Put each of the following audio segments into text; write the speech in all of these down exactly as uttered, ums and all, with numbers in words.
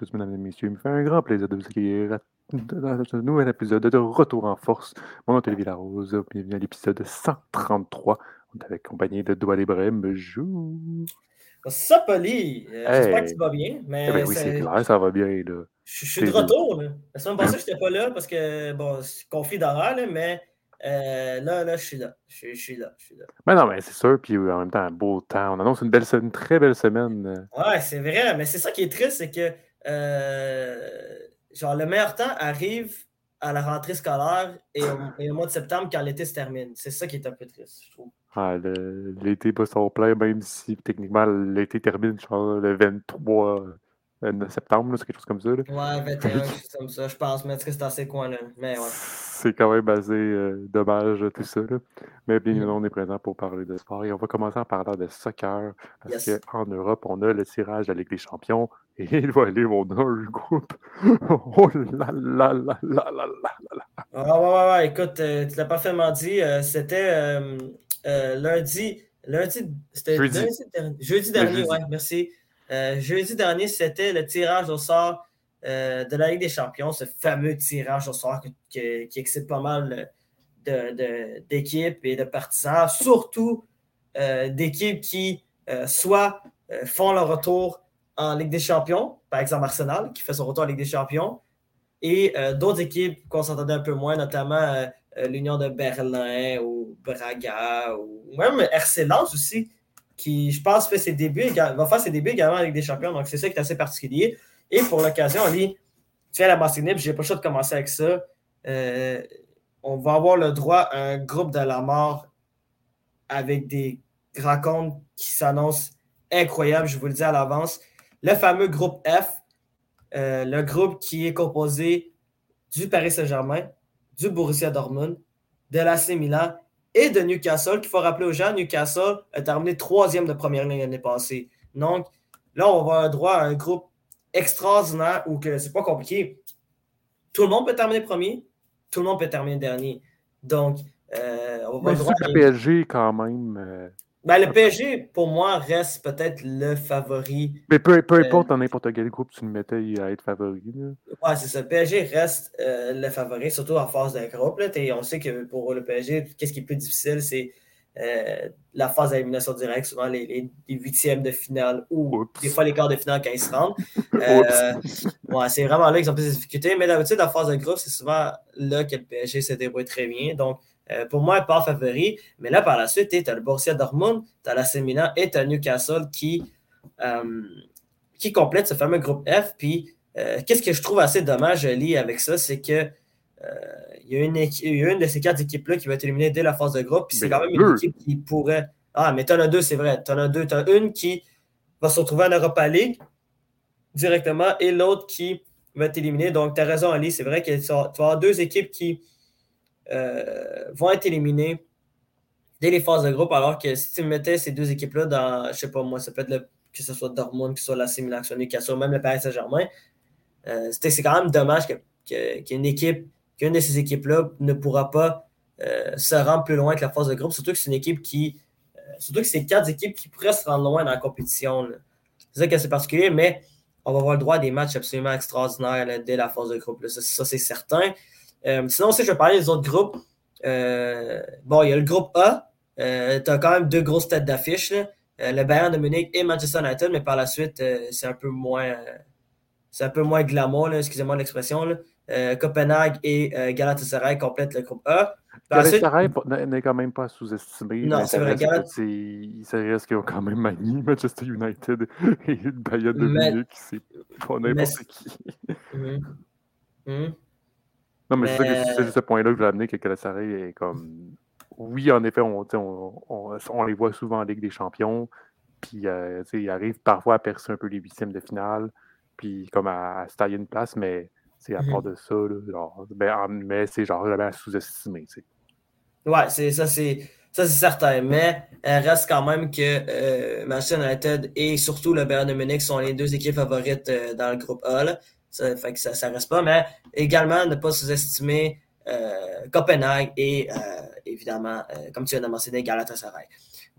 tous, mesdames et messieurs. Il me fait un grand plaisir de vous accueillir dans ce nouvel épisode de Retour en force. Mon nom est Olivier Larose. Bienvenue à l'épisode cent trente-trois. On est accompagné de Doualeh. Bonjour. Ça, Poli. Euh, hey. J'espère que tu vas bien. Mais eh ben, oui, c'est clair, ça va bien. Là. Je, je suis de retour. Là. La semaine passée, je n'étais pas là parce que, bon, c'est conflit d'horaire, là, mais euh, là, là, je suis là. Je, je suis là. Je suis là. Mais non, mais c'est sûr. Puis en même temps, un beau temps. On annonce une, belle, une très belle semaine. Ouais, c'est vrai. Mais c'est ça qui est triste, c'est que, euh, genre, le meilleur temps arrive à la rentrée scolaire et au, et au mois de septembre quand l'été se termine. C'est ça qui est un peu triste, je trouve. Ah, le, l'été peut s'en plaire, même si techniquement l'été termine genre, le vingt-trois septembre, là, c'est quelque chose comme ça. Là. Ouais, vingt et un, c'est comme ça, je pense, mais est-ce que c'est dans ces coins-là? Mais ouais. C'est quand même assez euh, dommage, tout ça. Là. Mais bien, mm-hmm. on est présent pour parler de sport et on va commencer en parlant de soccer, parce yes. qu'en Europe, on a le tirage de la Ligue des Champions et voilà, on a un groupe. Oh là là là là là là là! Ah ouais, ouais, ouais, écoute, euh, tu l'as parfaitement dit, euh, c'était... Euh... Euh, lundi, lundi, c'était jeudi, lundi dernier, jeudi dernier jeudi. ouais, merci. Euh, jeudi dernier, c'était le tirage au sort euh, de la Ligue des Champions, ce fameux tirage au sort que, que, qui excite pas mal de, de, d'équipes et de partisans, surtout euh, d'équipes qui euh, soit euh, font leur retour en Ligue des Champions, par exemple Arsenal, qui fait son retour en Ligue des Champions, et euh, d'autres équipes qu'on s'entendait un peu moins, notamment... Euh, l'Union de Berlin ou Braga ou même R C Lens aussi, qui, je pense, fait ses débuts, va faire ses débuts également avec des champions. Donc, c'est ça qui est assez particulier. Et pour l'occasion, on dit, tu es à la Martinique, j'ai pas le choix de commencer avec ça. Euh, on va avoir le droit à un groupe de la mort avec des rencontres qui s'annoncent incroyables, je vous le dis à l'avance. Le fameux groupe F, euh, le groupe qui est composé du Paris Saint-Germain, du Borussia Dortmund, de l'A C Milan et de Newcastle, qu'il faut rappeler aux gens, Newcastle a terminé troisième de première ligne l'année passée. Donc, là, on va avoir droit à un groupe extraordinaire où que c'est pas compliqué. Tout le monde peut terminer premier, tout le monde peut terminer dernier. Donc, euh, on va avoir droit à... Le P S G, quand même... Euh... Ben, le P S G, pour moi, reste peut-être le favori. Mais peu, peu importe, dans n'importe quel groupe, tu le mettais à être favori. Là. Ouais, c'est ça. Le P S G reste euh, le favori, surtout en phase d'un groupe. Là. On sait que pour le P S G, qu'est-ce qui est plus difficile, c'est euh, la phase d'élimination directe, souvent les, les, les huitièmes de finale ou Oups. des fois les quarts de finale quand ils se rendent. Euh, ouais, c'est vraiment là qu'ils ont plus de difficultés. Mais d'habitude, en phase d'un groupe, c'est souvent là que le P S G se débrouille très bien. Donc, Euh, pour moi, pas favori, mais là, par la suite, tu as le Borussia Dortmund, tu as l'A C Milan et tu as Newcastle qui, euh, qui complète ce fameux groupe F. Puis, euh, qu'est-ce que je trouve assez dommage, Lee, avec ça, c'est que euh, y a une, équi- une de ces quatre équipes-là qui va être éliminée dès la phase de groupe, puis c'est quand même une équipe qui pourrait... Ah, mais tu en as deux, c'est vrai. Tu en as deux. Tu as une qui va se retrouver en Europa League directement et l'autre qui va être éliminée. Donc, tu as raison, Lee, c'est vrai que tu vas avoir deux équipes qui... Euh, vont être éliminés dès les phases de groupe, alors que si tu mettais ces deux équipes-là dans, je sais pas moi, ça peut être le, que ce soit Dortmund, que ce soit l'A C Milan, que ce soit Newcastle, même le Paris Saint-Germain, euh, c'est, c'est quand même dommage que, que, qu'une équipe, qu'une de ces équipes-là ne pourra pas euh, se rendre plus loin que la phase de groupe, surtout que c'est une équipe qui, euh, surtout que c'est quatre équipes qui pourraient se rendre loin dans la compétition. Là. C'est ça qui est assez particulier, mais on va avoir le droit à des matchs absolument extraordinaires là, dès la phase de groupe. Là. Ça, ça, c'est certain. Euh, sinon, si je vais parler des autres groupes, euh, bon, il y a le groupe A, euh, tu as quand même deux grosses têtes d'affiche, là, euh, le Bayern de Munich et Manchester United, mais par la suite, euh, c'est un peu moins euh, c'est un peu moins glamour, là, excusez-moi l'expression, là. Euh, Copenhague et euh, Galatasaray complètent le groupe A. Par Galatasaray suite... n'est quand même pas sous-estimé. Non, c'est vrai, Galatasaray. Ça reste qu'ils ont quand même manié Manchester United et le Bayern de mais... Munich, c'est pas n'importe mais... qui. Mm-hmm. Mm-hmm. Non, mais, mais... c'est ça que c'est, c'est ce point-là que je voulais amener, que Galatasaray est comme... Oui, en effet, on, on, on, on les voit souvent en Ligue des Champions, puis euh, ils arrivent parfois à percer un peu les huitièmes de finale, puis comme à, à se tailler une place, mais à mm-hmm. part de ça, là, genre, ben, mais c'est genre jamais à sous-estimer. T'sais. Ouais, c'est, ça, c'est, ça c'est certain, mais euh, reste quand même que euh, Manchester United et surtout le Bayern de Munich sont les deux équipes favorites euh, dans le groupe A, là. Ça fait que ça, ça reste pas, mais également ne pas sous-estimer euh, Copenhague et euh, évidemment, euh, comme tu viens de mentionner, Galatasaray.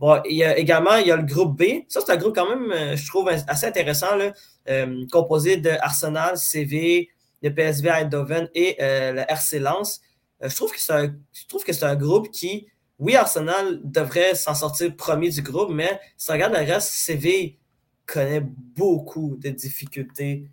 Bon, il y a également il y a le groupe B. Ça, c'est un groupe quand même, je trouve, assez intéressant, là, euh, composé de Arsenal, C V, de P S V Eindhoven et euh, le R C Lens. Euh, je, trouve que c'est un, je trouve que c'est un groupe qui, oui, Arsenal devrait s'en sortir premier du groupe, mais si on regarde le reste, C V connaît beaucoup de difficultés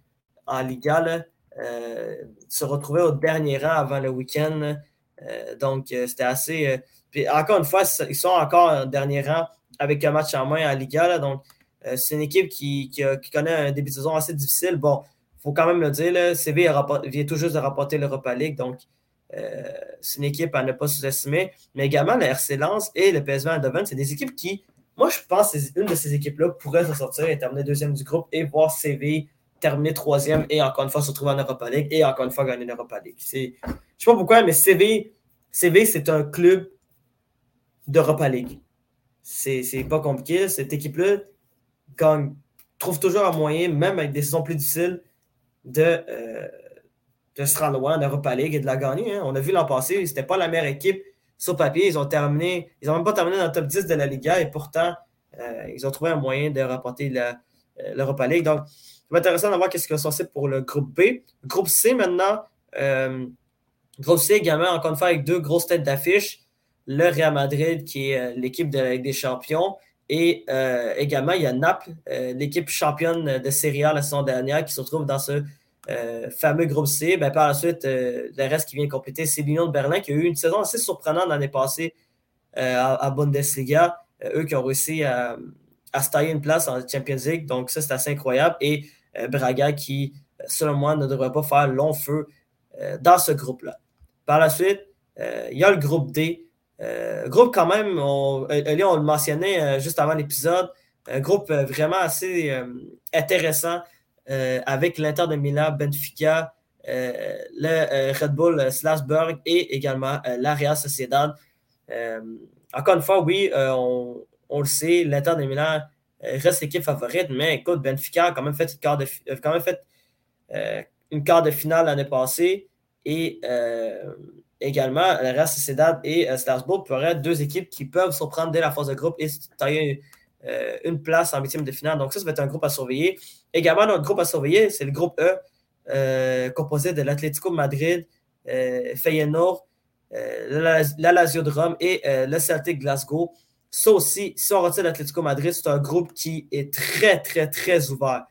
en Liga, là. Euh, se retrouver au dernier rang avant le week-end. Euh, donc, euh, c'était assez... Euh, puis encore une fois, ils sont encore en dernier rang avec un match en moins en Liga, là. Donc, euh, c'est une équipe qui, qui, a, qui connaît un début de saison assez difficile. Bon, il faut quand même le dire, là, C V vient tout juste de remporter l'Europa League. Donc, euh, c'est une équipe à ne pas sous-estimer. Mais également, le R C Lens et le P S V Eindhoven, c'est des équipes qui... Moi, je pense qu'une de ces équipes-là pourrait se sortir et terminer deuxième du groupe et voir C V terminer troisième et encore une fois se retrouver en Europa League et encore une fois gagner l'Europa League. C'est, je ne sais pas pourquoi, mais C V, C V, c'est un club d'Europa League. C'est, c'est pas compliqué. Cette équipe-là gagne, trouve toujours un moyen, même avec des saisons plus difficiles, de, euh, de se rendre loin en Europa League et de la gagner. Hein. On a vu l'an passé, c'était pas la meilleure équipe sur papier. Ils ont terminé, ils n'ont même pas terminé dans le top dix de la Liga et pourtant, euh, ils ont trouvé un moyen de remporter la, euh, l'Europa League. Donc, c'est intéressant de voir ce qui va se passer pour le groupe B. Groupe C maintenant, euh, groupe C également, encore une fois, avec deux grosses têtes d'affiche. Le Real Madrid, qui est euh, l'équipe de la Ligue des Champions. Et euh, également, il y a Naples, euh, l'équipe championne de Serie A la saison dernière, qui se retrouve dans ce euh, fameux groupe C. Ben, par la suite, euh, le reste qui vient compléter, c'est l'Union de Berlin, qui a eu une saison assez surprenante l'année passée euh, à, à Bundesliga. Euh, eux qui ont réussi à, à se tailler une place en Champions League. Donc ça, c'est assez incroyable. Et Braga qui, selon moi, ne devrait pas faire long feu euh, dans ce groupe-là. Par la suite, euh, il y a le groupe D. Euh, groupe quand même, on, Eli, on le mentionnait euh, juste avant l'épisode, un groupe euh, vraiment assez euh, intéressant euh, avec l'Inter de Milan, Benfica, euh, le euh, Red Bull euh, Salzbourg et également euh, la Real Sociedad. Euh, encore une fois, oui, euh, on, on le sait, l'Inter de Milan reste l'équipe favorite, mais écoute, Benfica a quand même fait une quart de, quand même fait, euh, une quart de finale l'année passée et euh, également la Real Sociedad et euh, Salzbourg pourraient être deux équipes qui peuvent surprendre dès la phase de groupe et tailler euh, une place en huitième de finale. Donc ça, ça va être un groupe à surveiller. Également, notre groupe à surveiller, c'est le groupe E, euh, composé de l'Atlético Madrid, euh, Feyenoord, euh, la, la Lazio de Rome et euh, le Celtic Glasgow. Ça aussi, si on retire l'Atlético Madrid, c'est un groupe qui est très, très, très ouvert.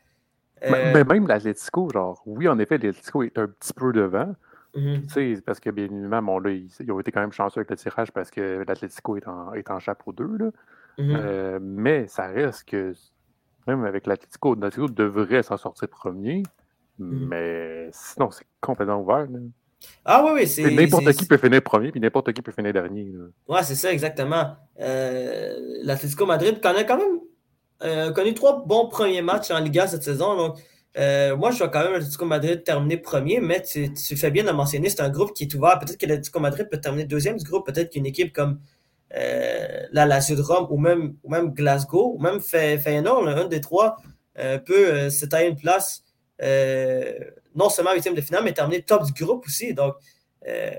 Euh... Mais même l'Atlético, genre, oui, en effet, l'Atlético est un petit peu devant. Mm-hmm. Tu sais, parce que, bien évidemment, bon, là, ils, ils ont été quand même chanceux avec le tirage parce que l'Atlético est en, est en chapeau deux, là. Mm-hmm. Euh, mais ça reste que, même avec l'Atlético, l'Atlético devrait s'en sortir premier. Mm-hmm. Mais sinon, c'est complètement ouvert, là. Ah oui, oui, c'est... c'est n'importe c'est, qui c'est... peut finir premier, puis n'importe qui peut finir dernier. Oui, c'est ça, exactement. Euh, L'Atlético Madrid connaît quand même euh, connu trois bons premiers matchs en Liga cette saison. Donc, euh, moi, je vois quand même l'Atlético Madrid terminer premier, mais tu, tu fais bien de mentionner, c'est un groupe qui est ouvert. Peut-être que l'Atlético Madrid peut terminer deuxième du groupe, peut-être qu'une équipe comme euh, la Lazio de Rome ou même, ou même Glasgow, ou même Feyenoord, un des trois, euh, peut euh, se tailler une place... Euh, non seulement huitième de finale, mais terminer top du groupe aussi. Donc, euh,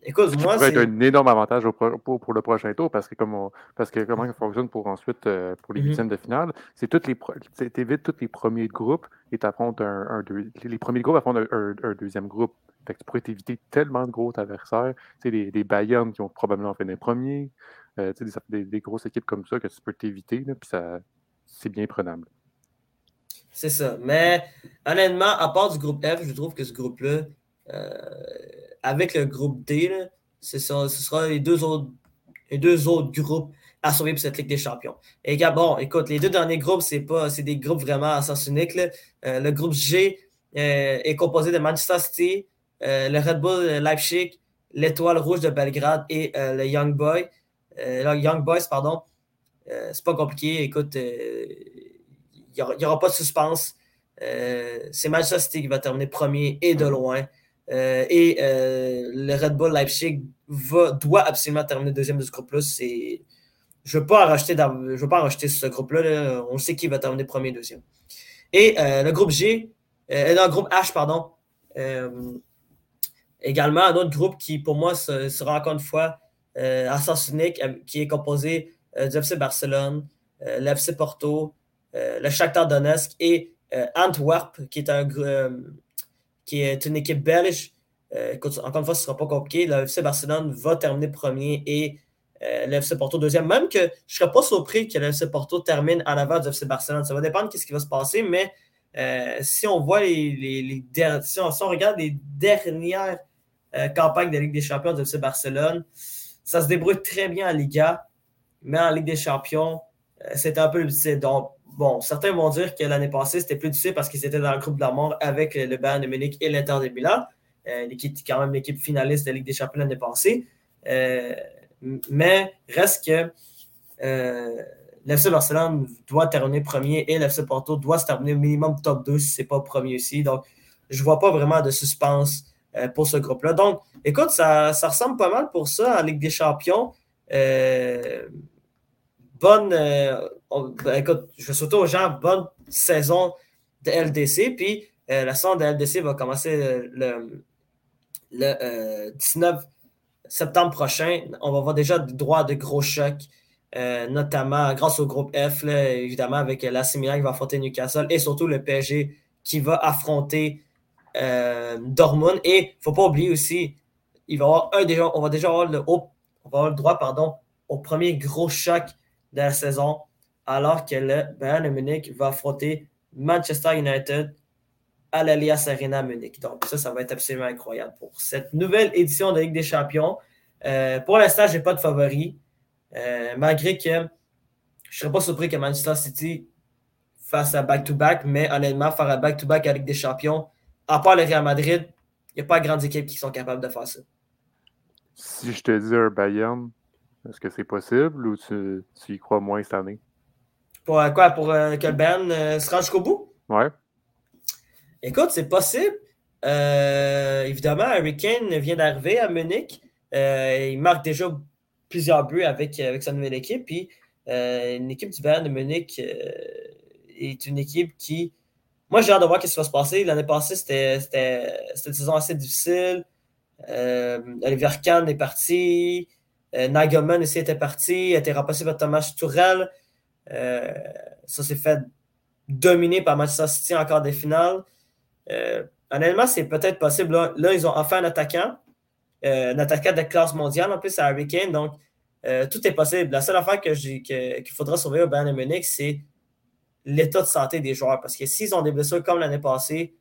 écoute, moi, c'est... Ça va être un énorme avantage au pro- pour, pour le prochain tour, parce que, comme on, parce que comment ça fonctionne pour ensuite, euh, pour les huitièmes mm-hmm. de finale, c'est toutes les pro- t'évites tous les premiers groupes et t'affrontes un, un deux, les premiers groupes affrontent un, un, un deuxième groupe. Fait que tu pourrais t'éviter tellement de gros adversaires. Tu sais, des, des Bayern qui ont probablement fait des premiers. Euh, tu sais, des, des, des grosses équipes comme ça que tu peux t'éviter, là, puis ça, c'est bien prenable. C'est ça. Mais honnêtement, à part du groupe F, je trouve que ce groupe-là, euh, avec le groupe D, là, c'est ça, ce sera les deux autres, les deux autres groupes à surveiller pour cette Ligue des Champions. Et bon, écoute, les deux derniers groupes, c'est pas, c'est des groupes vraiment à sens unique. Là. Euh, le groupe G euh, est composé de Manchester City, euh, le Red Bull Leipzig, l'Étoile Rouge de Belgrade et euh, le Young Boy. Euh, Young Boys, pardon. Euh, c'est pas compliqué. Écoute. Euh, Il n'y aura pas de suspense. Euh, c'est Manchester City qui va terminer premier et de loin. Euh, et euh, le Red Bull Leipzig va, doit absolument terminer deuxième de ce groupe-là. C'est... Je ne veux pas en racheter dans... je veux pas en racheter ce groupe-là. Là. On sait qui va terminer premier et deuxième. Et euh, le groupe G, euh, non, le groupe H, pardon. Euh, également, un autre groupe qui, pour moi, sera encore une fois euh, à sens unique, qui est composé euh, du F C Barcelone, euh, l'F C Porto, euh, le Shakhtar Donetsk et euh, Antwerp, qui est, un, euh, qui est une équipe belge. Euh, écoute, encore une fois, ce ne sera pas compliqué. Le F C Barcelone va terminer premier et euh, le F C Porto deuxième. Même que je ne serais pas surpris que le F C Porto termine en avant du F C Barcelone. Ça va dépendre de ce qui va se passer, mais euh, si on voit les, les, les der- si, on, si on regarde les dernières euh, campagnes de Ligue des Champions du F C Barcelone, ça se débrouille très bien en Liga, mais en Ligue des Champions, euh, c'était un peu difficile. Donc, bon, certains vont dire que l'année passée, c'était plus difficile parce qu'ils étaient dans le groupe de la mort avec le Bayern de Munich et l'Inter de Milan. Euh, l'équipe, quand même l'équipe finaliste de la Ligue des Champions l'année passée. Euh, mais reste que euh, l'F C Barcelone doit terminer premier et l'F C Porto doit se terminer au minimum top deux si ce n'est pas premier aussi. Donc, je ne vois pas vraiment de suspense euh, pour ce groupe-là. Donc, écoute, ça, ça ressemble pas mal pour ça en Ligue des Champions. Euh, bonne, euh, on, ben, écoute, je vais souhaiter aux gens bonne saison de L D C. Puis, euh, la saison de L D C va commencer le... le Le euh, dix-neuf septembre prochain, on va avoir déjà droit à de gros chocs, euh, notamment grâce au groupe F, là, évidemment, avec euh, l'A C Milan qui va affronter Newcastle et surtout le P S G qui va affronter euh, Dortmund. Et il ne faut pas oublier aussi, il va avoir un déjà, on va déjà avoir le, au, on va avoir le droit pardon, au premier gros choc de la saison, alors que le Bayern de Munich va affronter Manchester United à l'Allianz Arena Munich. Donc ça, ça va être absolument incroyable pour cette nouvelle édition de Ligue des Champions. Euh, pour l'instant, je n'ai pas de favori, euh, malgré que je ne serais pas surpris que Manchester City fasse un back-to-back, mais honnêtement, faire un back-to-back à Ligue des Champions, à part le Real Madrid, il n'y a pas de grandes équipes qui sont capables de faire ça. Si je te dis un Bayern, est-ce que c'est possible ou tu, tu y crois moins cette année? Pour euh, quoi? Pour euh, que le Bayern euh, se rende jusqu'au bout? Ouais. Écoute, c'est possible. Euh, évidemment, Harry Kane vient d'arriver à Munich. Euh, il marque déjà plusieurs buts avec, avec sa nouvelle équipe. Puis, euh, une équipe du Bayern de Munich euh, est une équipe qui... Moi, j'ai hâte de voir ce qui va se passer. L'année passée, c'était, c'était, c'était une saison assez difficile. Euh, Olivier Kahn est parti. Euh, Nagelsmann aussi était parti. Il a été remplacé par Thomas Tuchel. Euh, ça s'est fait dominer par Manchester City en quart de finale. Euh, honnêtement, c'est peut-être possible. Là, là ils ont enfin un attaquant, euh, un attaquant de classe mondiale, en plus, à Harry Kane. Donc, euh, tout est possible. La seule affaire que j'ai, que, qu'il faudra surveiller au Bayern de Munich, c'est l'état de santé des joueurs. Parce que s'ils ont des blessures comme l'année passée,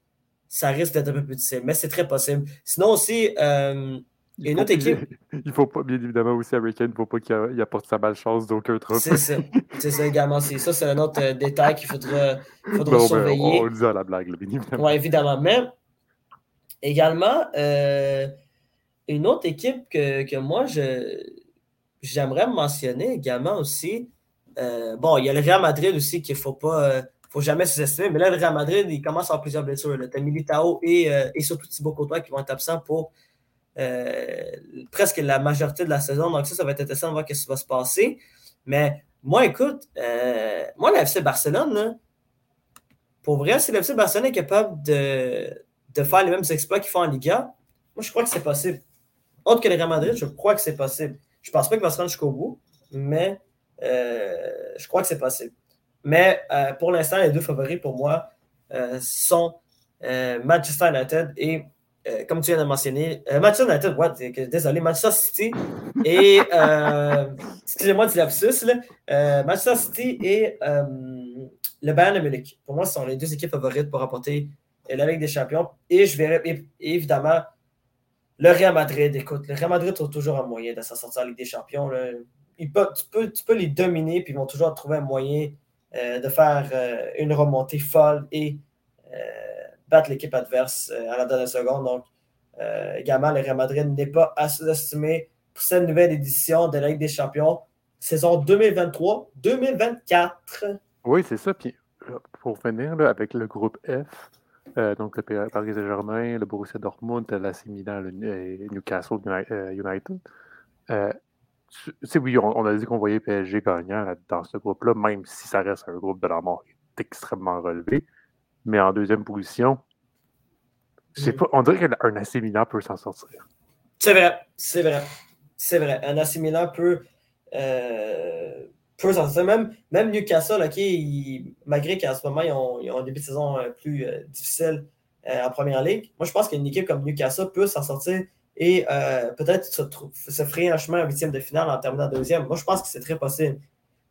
ça risque d'être un peu plus difficile. Mais c'est très possible. Sinon aussi, euh, une autre équipe... Il faut pas, bien évidemment, aussi Harry Kane, il ne faut pas qu'il apporte sa malchance d'aucun truc. C'est ça. C'est ça, également. C'est, ça, c'est un autre euh, détail qu'il faudra, faudra non, surveiller. On, on le dit à la blague, là, bien évidemment. Oui, évidemment. Mais également, euh, une autre équipe que, que moi, je, j'aimerais mentionner également aussi. Euh, bon, il y a le Real Madrid aussi qu'il ne faut pas euh, faut jamais sous-estimer. Mais là, le Real Madrid, il commence à avoir plusieurs blessures. Tu as Militao et, euh, et surtout Thibaut Courtois qui vont être absents pour... Euh, presque la majorité de la saison. Donc ça, ça va être intéressant de voir ce qui va se passer. Mais moi, écoute, euh, moi, l'F C Barcelone, là, pour vrai, si l'F C Barcelone est capable de, de faire les mêmes exploits qu'ils font en Liga, moi, je crois que c'est possible. Autre que le Real Madrid, je crois que c'est possible. Je pense pas qu'il va se rendre jusqu'au bout, mais euh, je crois que c'est possible. Mais euh, pour l'instant, les deux favoris pour moi euh, sont euh, Manchester United et Euh, comme tu viens de mentionner, euh, Manchester United, ouais, désolé, Manchester City et euh, excusez-moi du lapsus, là, euh, Manchester City et euh, le Bayern de Munich. Pour moi, ce sont les deux équipes favorites pour remporter la Ligue des Champions. Et je verrai et, évidemment le Real Madrid. Écoute, le Real Madrid trouve toujours un moyen de s'en sortir à la Ligue des Champions. Là. Il peut, tu, peux, tu peux les dominer, puis ils vont toujours trouver un moyen euh, de faire euh, une remontée folle et euh, battre l'équipe adverse à la dernière seconde. Donc, euh, également, le Real Madrid n'est pas à sous-estimer pour cette nouvelle édition de la Ligue des Champions, saison deux mille vingt-trois deux mille vingt-quatre. Oui, c'est ça. Puis, pour finir, là, avec le groupe F, euh, donc le Paris Saint-Germain, le Borussia Dortmund, l'A C Milan, le Newcastle United, euh, tu sais, oui, on, on a dit qu'on voyait P S G gagnant là, dans ce groupe-là, même si ça reste un groupe de la mort extrêmement relevé. Mais en deuxième position, je sais pas, on dirait qu'un A C Milan peut s'en sortir. C'est vrai, c'est vrai, c'est vrai. Un A C Milan peut, euh, peut s'en sortir. Même, même Newcastle, okay, il, malgré qu'à ce moment, ils ont, ils ont un début de saison plus euh, difficile euh, en première ligue, moi je pense qu'une équipe comme Newcastle peut s'en sortir et euh, peut-être se, trou- se frayer un chemin en huitième de finale en terminant deuxième. Moi je pense que c'est très possible.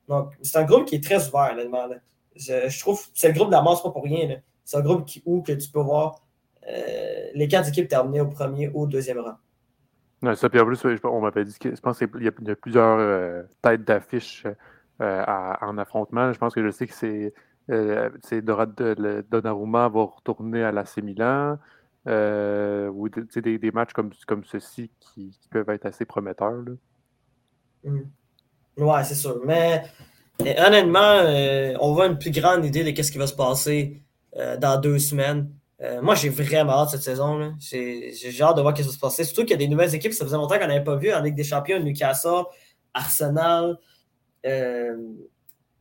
Donc c'est un groupe qui est très ouvert, honnêtement. Là. Je, je trouve que c'est le groupe de la masse, pas pour rien. Là. C'est un groupe qui, où que tu peux voir euh, les quatre équipes terminer au premier ou au deuxième rang. Non, ça, puis en plus, on m'avait dit que je pense qu'il y a plusieurs euh, têtes d'affiche euh, à, en affrontement. Je pense que je sais que c'est, euh, c'est Donnarumma va retourner à l'A C Milan euh, ou des, des matchs comme, comme ceux-ci qui, qui peuvent être assez prometteurs. Là. Mmh. Ouais, c'est sûr. Mais et, honnêtement, euh, on va une plus grande idée de ce qui va se passer euh, dans deux semaines. Euh, moi, j'ai vraiment hâte cette saison. Là. J'ai, j'ai hâte de voir ce qui va se passer. Surtout qu'il y a des nouvelles équipes, ça faisait longtemps qu'on n'avait pas vu en Ligue des Champions, Newcastle, Arsenal. Euh,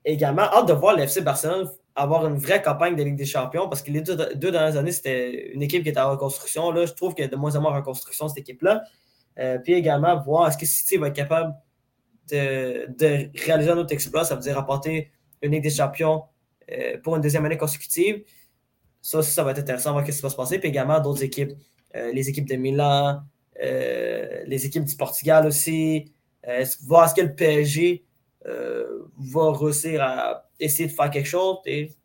également, hâte de voir le F C Barcelone avoir une vraie campagne de Ligue des Champions parce que les deux, deux dernières années, c'était une équipe qui était en reconstruction. Là, je trouve qu'il y a de moins en moins en reconstruction, cette équipe-là. Euh, puis également, voir est-ce que City va être capable de, de réaliser un autre exploit, ça veut dire remporter une Ligue des Champions euh, pour une deuxième année consécutive. Ça, ça va être intéressant, voir ce qui va se passer. Puis également, d'autres équipes, euh, les équipes de Milan, euh, les équipes du Portugal aussi. Euh, voir est-ce que le P S G euh, va réussir à essayer de faire quelque chose. Et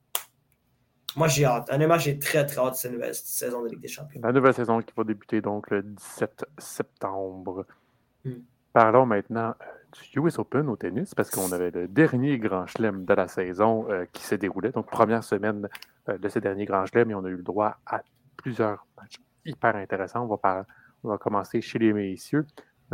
moi, j'ai hâte. Honnêtement, j'ai très, très hâte de cette nouvelle saison de Ligue des Champions. La nouvelle saison qui va débuter donc le dix-sept septembre. Mm. Parlons maintenant du U S Open au tennis, parce qu'on avait le dernier grand chelem de la saison euh, qui s'est déroulé. Donc, première semaine euh, de ces derniers grands chelems, et on a eu le droit à plusieurs matchs hyper intéressants. On va, par... on va commencer chez les messieurs.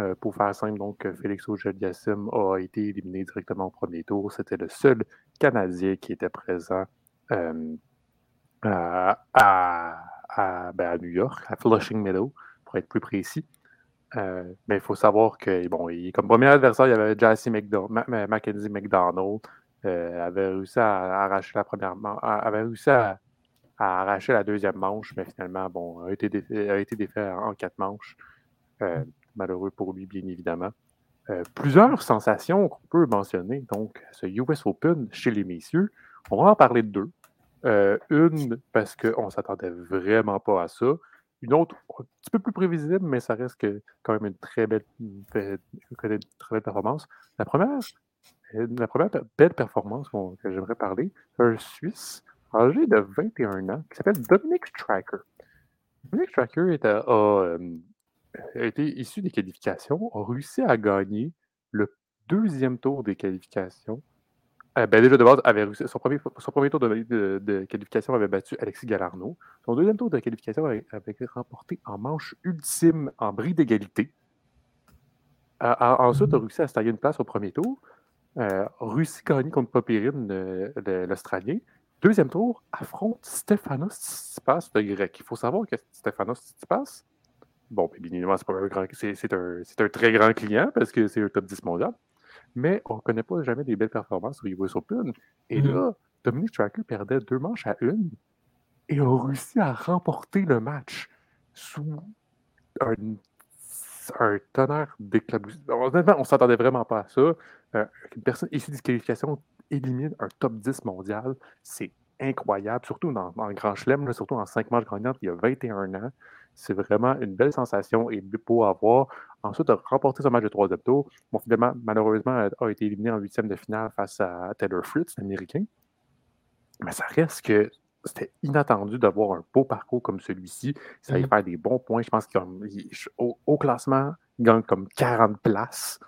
Euh, pour faire simple, donc, Félix Auger-Aliassime a été éliminé directement au premier tour. C'était le seul Canadien qui était présent euh, à, à, à, ben, à New York, à Flushing Meadows, pour être plus précis. Euh, mais il faut savoir que, bon, il, comme premier adversaire, il y avait Jesse McDo- Ma- Mackenzie McDonald, euh, avait réussi à arracher la première manche, avait réussi à, à arracher la deuxième manche, mais finalement, bon, a été défait, a été défait en quatre manches. Euh, malheureux pour lui, bien évidemment. Euh, plusieurs sensations qu'on peut mentionner, donc, ce U S Open chez les messieurs. On va en parler de deux. Euh, une, parce qu'on ne s'attendait vraiment pas à ça. Une autre, un petit peu plus prévisible, mais ça reste que, quand même une très belle, une très belle performance. La première, la première belle performance que j'aimerais parler, c'est un Suisse âgé de vingt et un ans qui s'appelle Dominic Strcker. Dominic Strcker est à, a, a été issu des qualifications, a réussi à gagner le deuxième tour des qualifications. Euh, ben déjà de base, avait réussi, son, premier, son premier tour de, de, de qualification avait battu Alexis Galarno. Son deuxième tour de qualification avait, avait été remporté en manche ultime en bris d'égalité. Euh, ensuite, a réussi à se tailler une place au premier tour. Euh, Russie gagne contre Popirine, le, le, l'Australien. Deuxième tour, affronte Stefanos Tsitsipas, le grec. Il faut savoir que Stefanos Tsitsipas, bon, bien évidemment, c'est, pas un, grand, c'est, c'est, un, c'est un très grand client parce que c'est le top dix mondial. Mais on ne connaît pas jamais des belles performances au U S Open. Et mm-hmm. là, Dominic Strcker perdait deux manches à une et a réussi à remporter le match sous un, un tonnerre d'éclaboussement. Honnêtement, on ne s'attendait vraiment pas à ça. Euh, une personne issue des qualifications élimine un top dix mondial. C'est incroyable, surtout dans, dans le Grand Chelem, surtout en cinq manches gagnantes, il y a vingt et un ans. C'est vraiment une belle sensation et beau à voir. Ensuite, a remporté son match de troisième tour. Bon, finalement, malheureusement, a été éliminé en huitième de finale face à Taylor Fritz, l'Américain. Mais ça reste que c'était inattendu d'avoir un beau parcours comme celui-ci. Ça allait faire des bons points. Je pense qu'au au classement, il gagne comme quarante places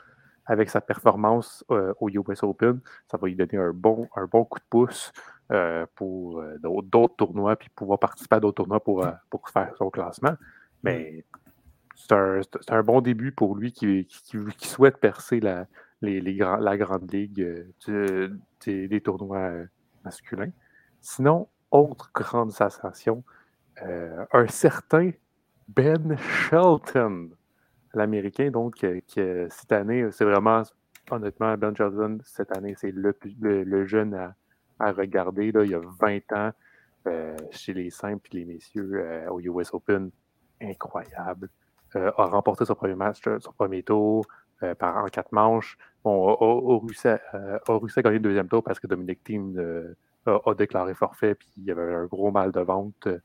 avec sa performance euh, au U S Open. Ça va lui donner un bon, un bon coup de pouce euh, pour euh, d'autres tournois, puis pouvoir participer à d'autres tournois pour, euh, pour faire son classement. Mais c'est un, c'est un bon début pour lui qui, qui, qui souhaite percer la, les, les grands, la grande ligue euh, du, des, des tournois masculins. Sinon, autre grande sensation, euh, un certain Ben Shelton, l'Américain, donc, que cette année, c'est vraiment, honnêtement, Ben Shelton, cette année, c'est le, le, le jeune à, à regarder. Là, il y a vingt ans euh, chez les simples et les messieurs euh, au U S Open. Incroyable. Euh, a remporté son premier match, son premier tour. euh, par, en quatre manches. Bon, Horus a, a gagné le deuxième tour parce que Dominic Thiem euh, a, a déclaré forfait, puis il y avait un gros mal de ventre.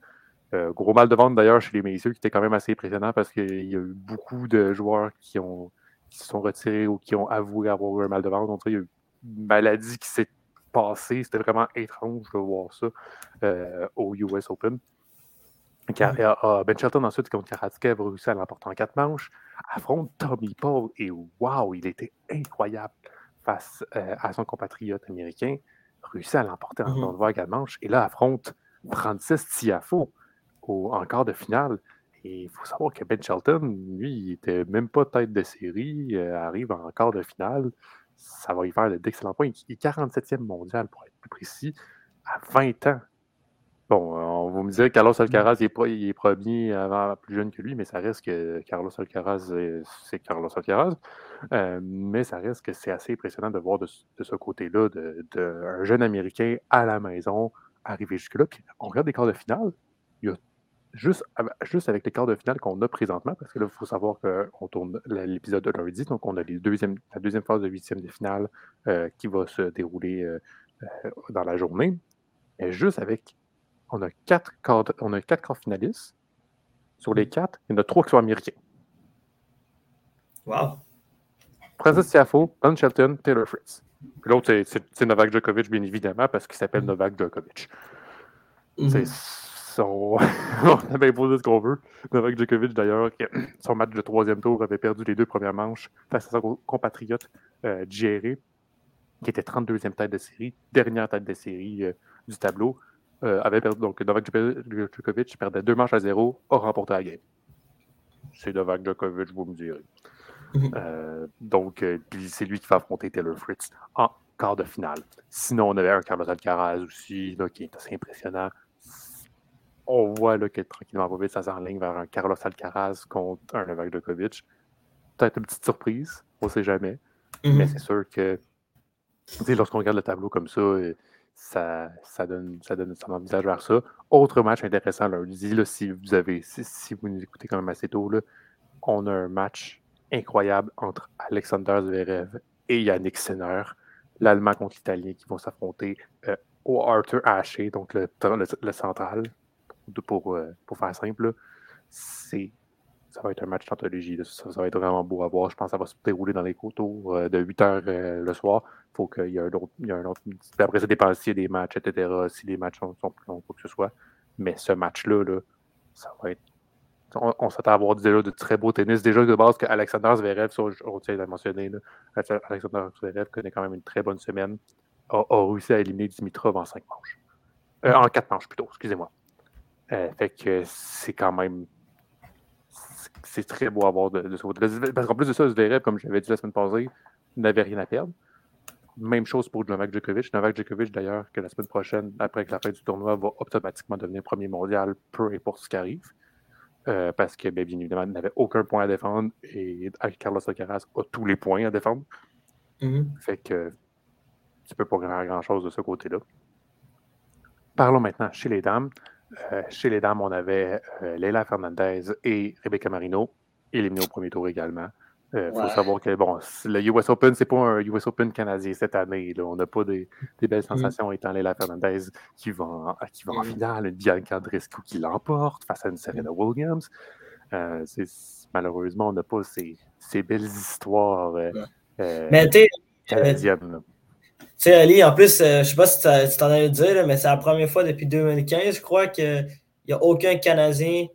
Euh, gros mal de ventre d'ailleurs chez les messieurs, qui était quand même assez impressionnant parce qu'il y a eu beaucoup de joueurs qui ont qui se sont retirés ou qui ont avoué avoir eu un mal de ventre. Donc, il y a eu une maladie qui s'est passée. C'était vraiment étrange de voir ça euh, au U S Open. Ben Shelton ensuite contre Karatsev réussit à l'emporter en quatre manches, affronte Tommy Paul et wow, il était incroyable face euh, à son compatriote américain, réussit à l'emporter en mm-hmm. Novak à manche et là affronte Francis Tiafoe en quart de finale. Et il faut savoir que Ben Shelton, lui, il n'était même pas tête de série, euh, arrive en quart de finale, ça va y faire d'excellents points. Il est quarante-septième mondial pour être plus précis, à vingt ans. Bon, on va me dire que Carlos Alcaraz est, il est premier avant plus jeune que lui, mais ça reste que Carlos Alcaraz, c'est Carlos Alcaraz. Euh, mais ça reste que c'est assez impressionnant de voir de, de ce côté-là de, de, un jeune Américain à la maison arriver jusque-là. Puis on regarde les quarts de finale, il y a juste, juste avec les quarts de finale qu'on a présentement, parce que là, il faut savoir qu'on tourne l'épisode de lundi, donc on a les deuxièmes, la deuxième phase de huitième de finale euh, qui va se dérouler euh, dans la journée. Mais juste avec On a quatre quarts on a quatre quarts finalistes. Sur les quatre, il y en a trois qui sont américains. Wow! Francis Tiafoe, Ben Shelton, Taylor Fritz. Puis l'autre, c'est, c'est, c'est Novak Djokovic, bien évidemment, parce qu'il s'appelle Novak Djokovic. Mm-hmm. C'est son... on a bien posé ce qu'on veut. Novak Djokovic, d'ailleurs, son match de troisième tour avait perdu les deux premières manches face à son compatriote euh, Djere, qui était trente-deuxième tête de série, dernière tête de série euh, du tableau. Euh, avait perdu, donc Novak Djokovic perdait deux manches à zéro, a remporté la game. C'est Novak Djokovic, vous me direz. Euh, donc, euh, c'est lui qui va affronter Taylor Fritz en quart de finale. Sinon, on avait un Carlos Alcaraz aussi, là, qui est assez impressionnant. On voit là, que tranquillement, pas vite, ça s'enligne vers un Carlos Alcaraz contre un Novak Djokovic. Peut-être une petite surprise, on ne sait jamais. Mm-hmm. Mais c'est sûr que lorsqu'on regarde le tableau comme ça, et, Ça, ça donne ça donne son visage vers ça. Autre match intéressant lundi, là, si vous avez si, si vous nous écoutez quand même assez tôt, là, on a un match incroyable entre Alexander Zverev et Yannick Sinner, l'Allemand contre l'Italien, qui vont s'affronter euh, au Arthur Ashe, donc le, le, le central, pour, pour, pour faire simple. Là, c'est, ça va être un match d'anthologie. Ça, ça va être vraiment beau à voir. Je pense que ça va se dérouler dans les coteaux euh, de huit heures euh, le soir. Faut qu'il y ait un autre, il y a un autre. Après ça dépend s'il y a des matchs, et cetera. Si les matchs sont, sont plus longs, quoi que ce soit. Mais ce match-là, là, ça va être. On, on s'attend à voir déjà de très beaux tennis. Déjà de base que Alexander Zverev, ça, on tient à mentionner, là, Alexander Zverev connaît quand même une très bonne semaine. A, a réussi à éliminer Dimitrov en cinq manches. Euh, en quatre manches plutôt, excusez-moi. Euh, fait que c'est quand même. C'est très beau à voir de, de ce côté-là. Parce qu'en plus de ça, Zverev, comme j'avais dit la semaine passée, n'avait rien à perdre. Même chose pour Novak Djokovic. Novak Djokovic, d'ailleurs, que la semaine prochaine, après que la fin du tournoi, va automatiquement devenir premier mondial, peu importe ce qui arrive. Euh, parce que, bien, bien évidemment, il n'avait aucun point à défendre et Carlos Alcaraz a tous les points à défendre. Mm-hmm. Fait que tu peux pas faire grand-chose de ce côté-là. Parlons maintenant chez les dames. Euh, chez les dames, on avait euh, Leila Fernandez et Rebecca Marino, éliminées au premier tour également. Il euh, faut ouais. savoir que bon, le U S Open, c'est pas un U S Open canadien cette année. Là. On n'a pas des, des belles sensations mm. étant Leila Fernandez qui va, qui va mm. en finale, une Bianca Andreescu qui l'emporte face à une Serena Williams. Euh, c'est, malheureusement, on n'a pas ces, ces belles histoires euh, ouais. mais euh, canadiennes. Tu sais, Ali, en plus, euh, je sais pas si tu t'en allais dire, là, mais c'est la première fois depuis deux mille quinze, je crois, qu'il n'y a aucun Canadien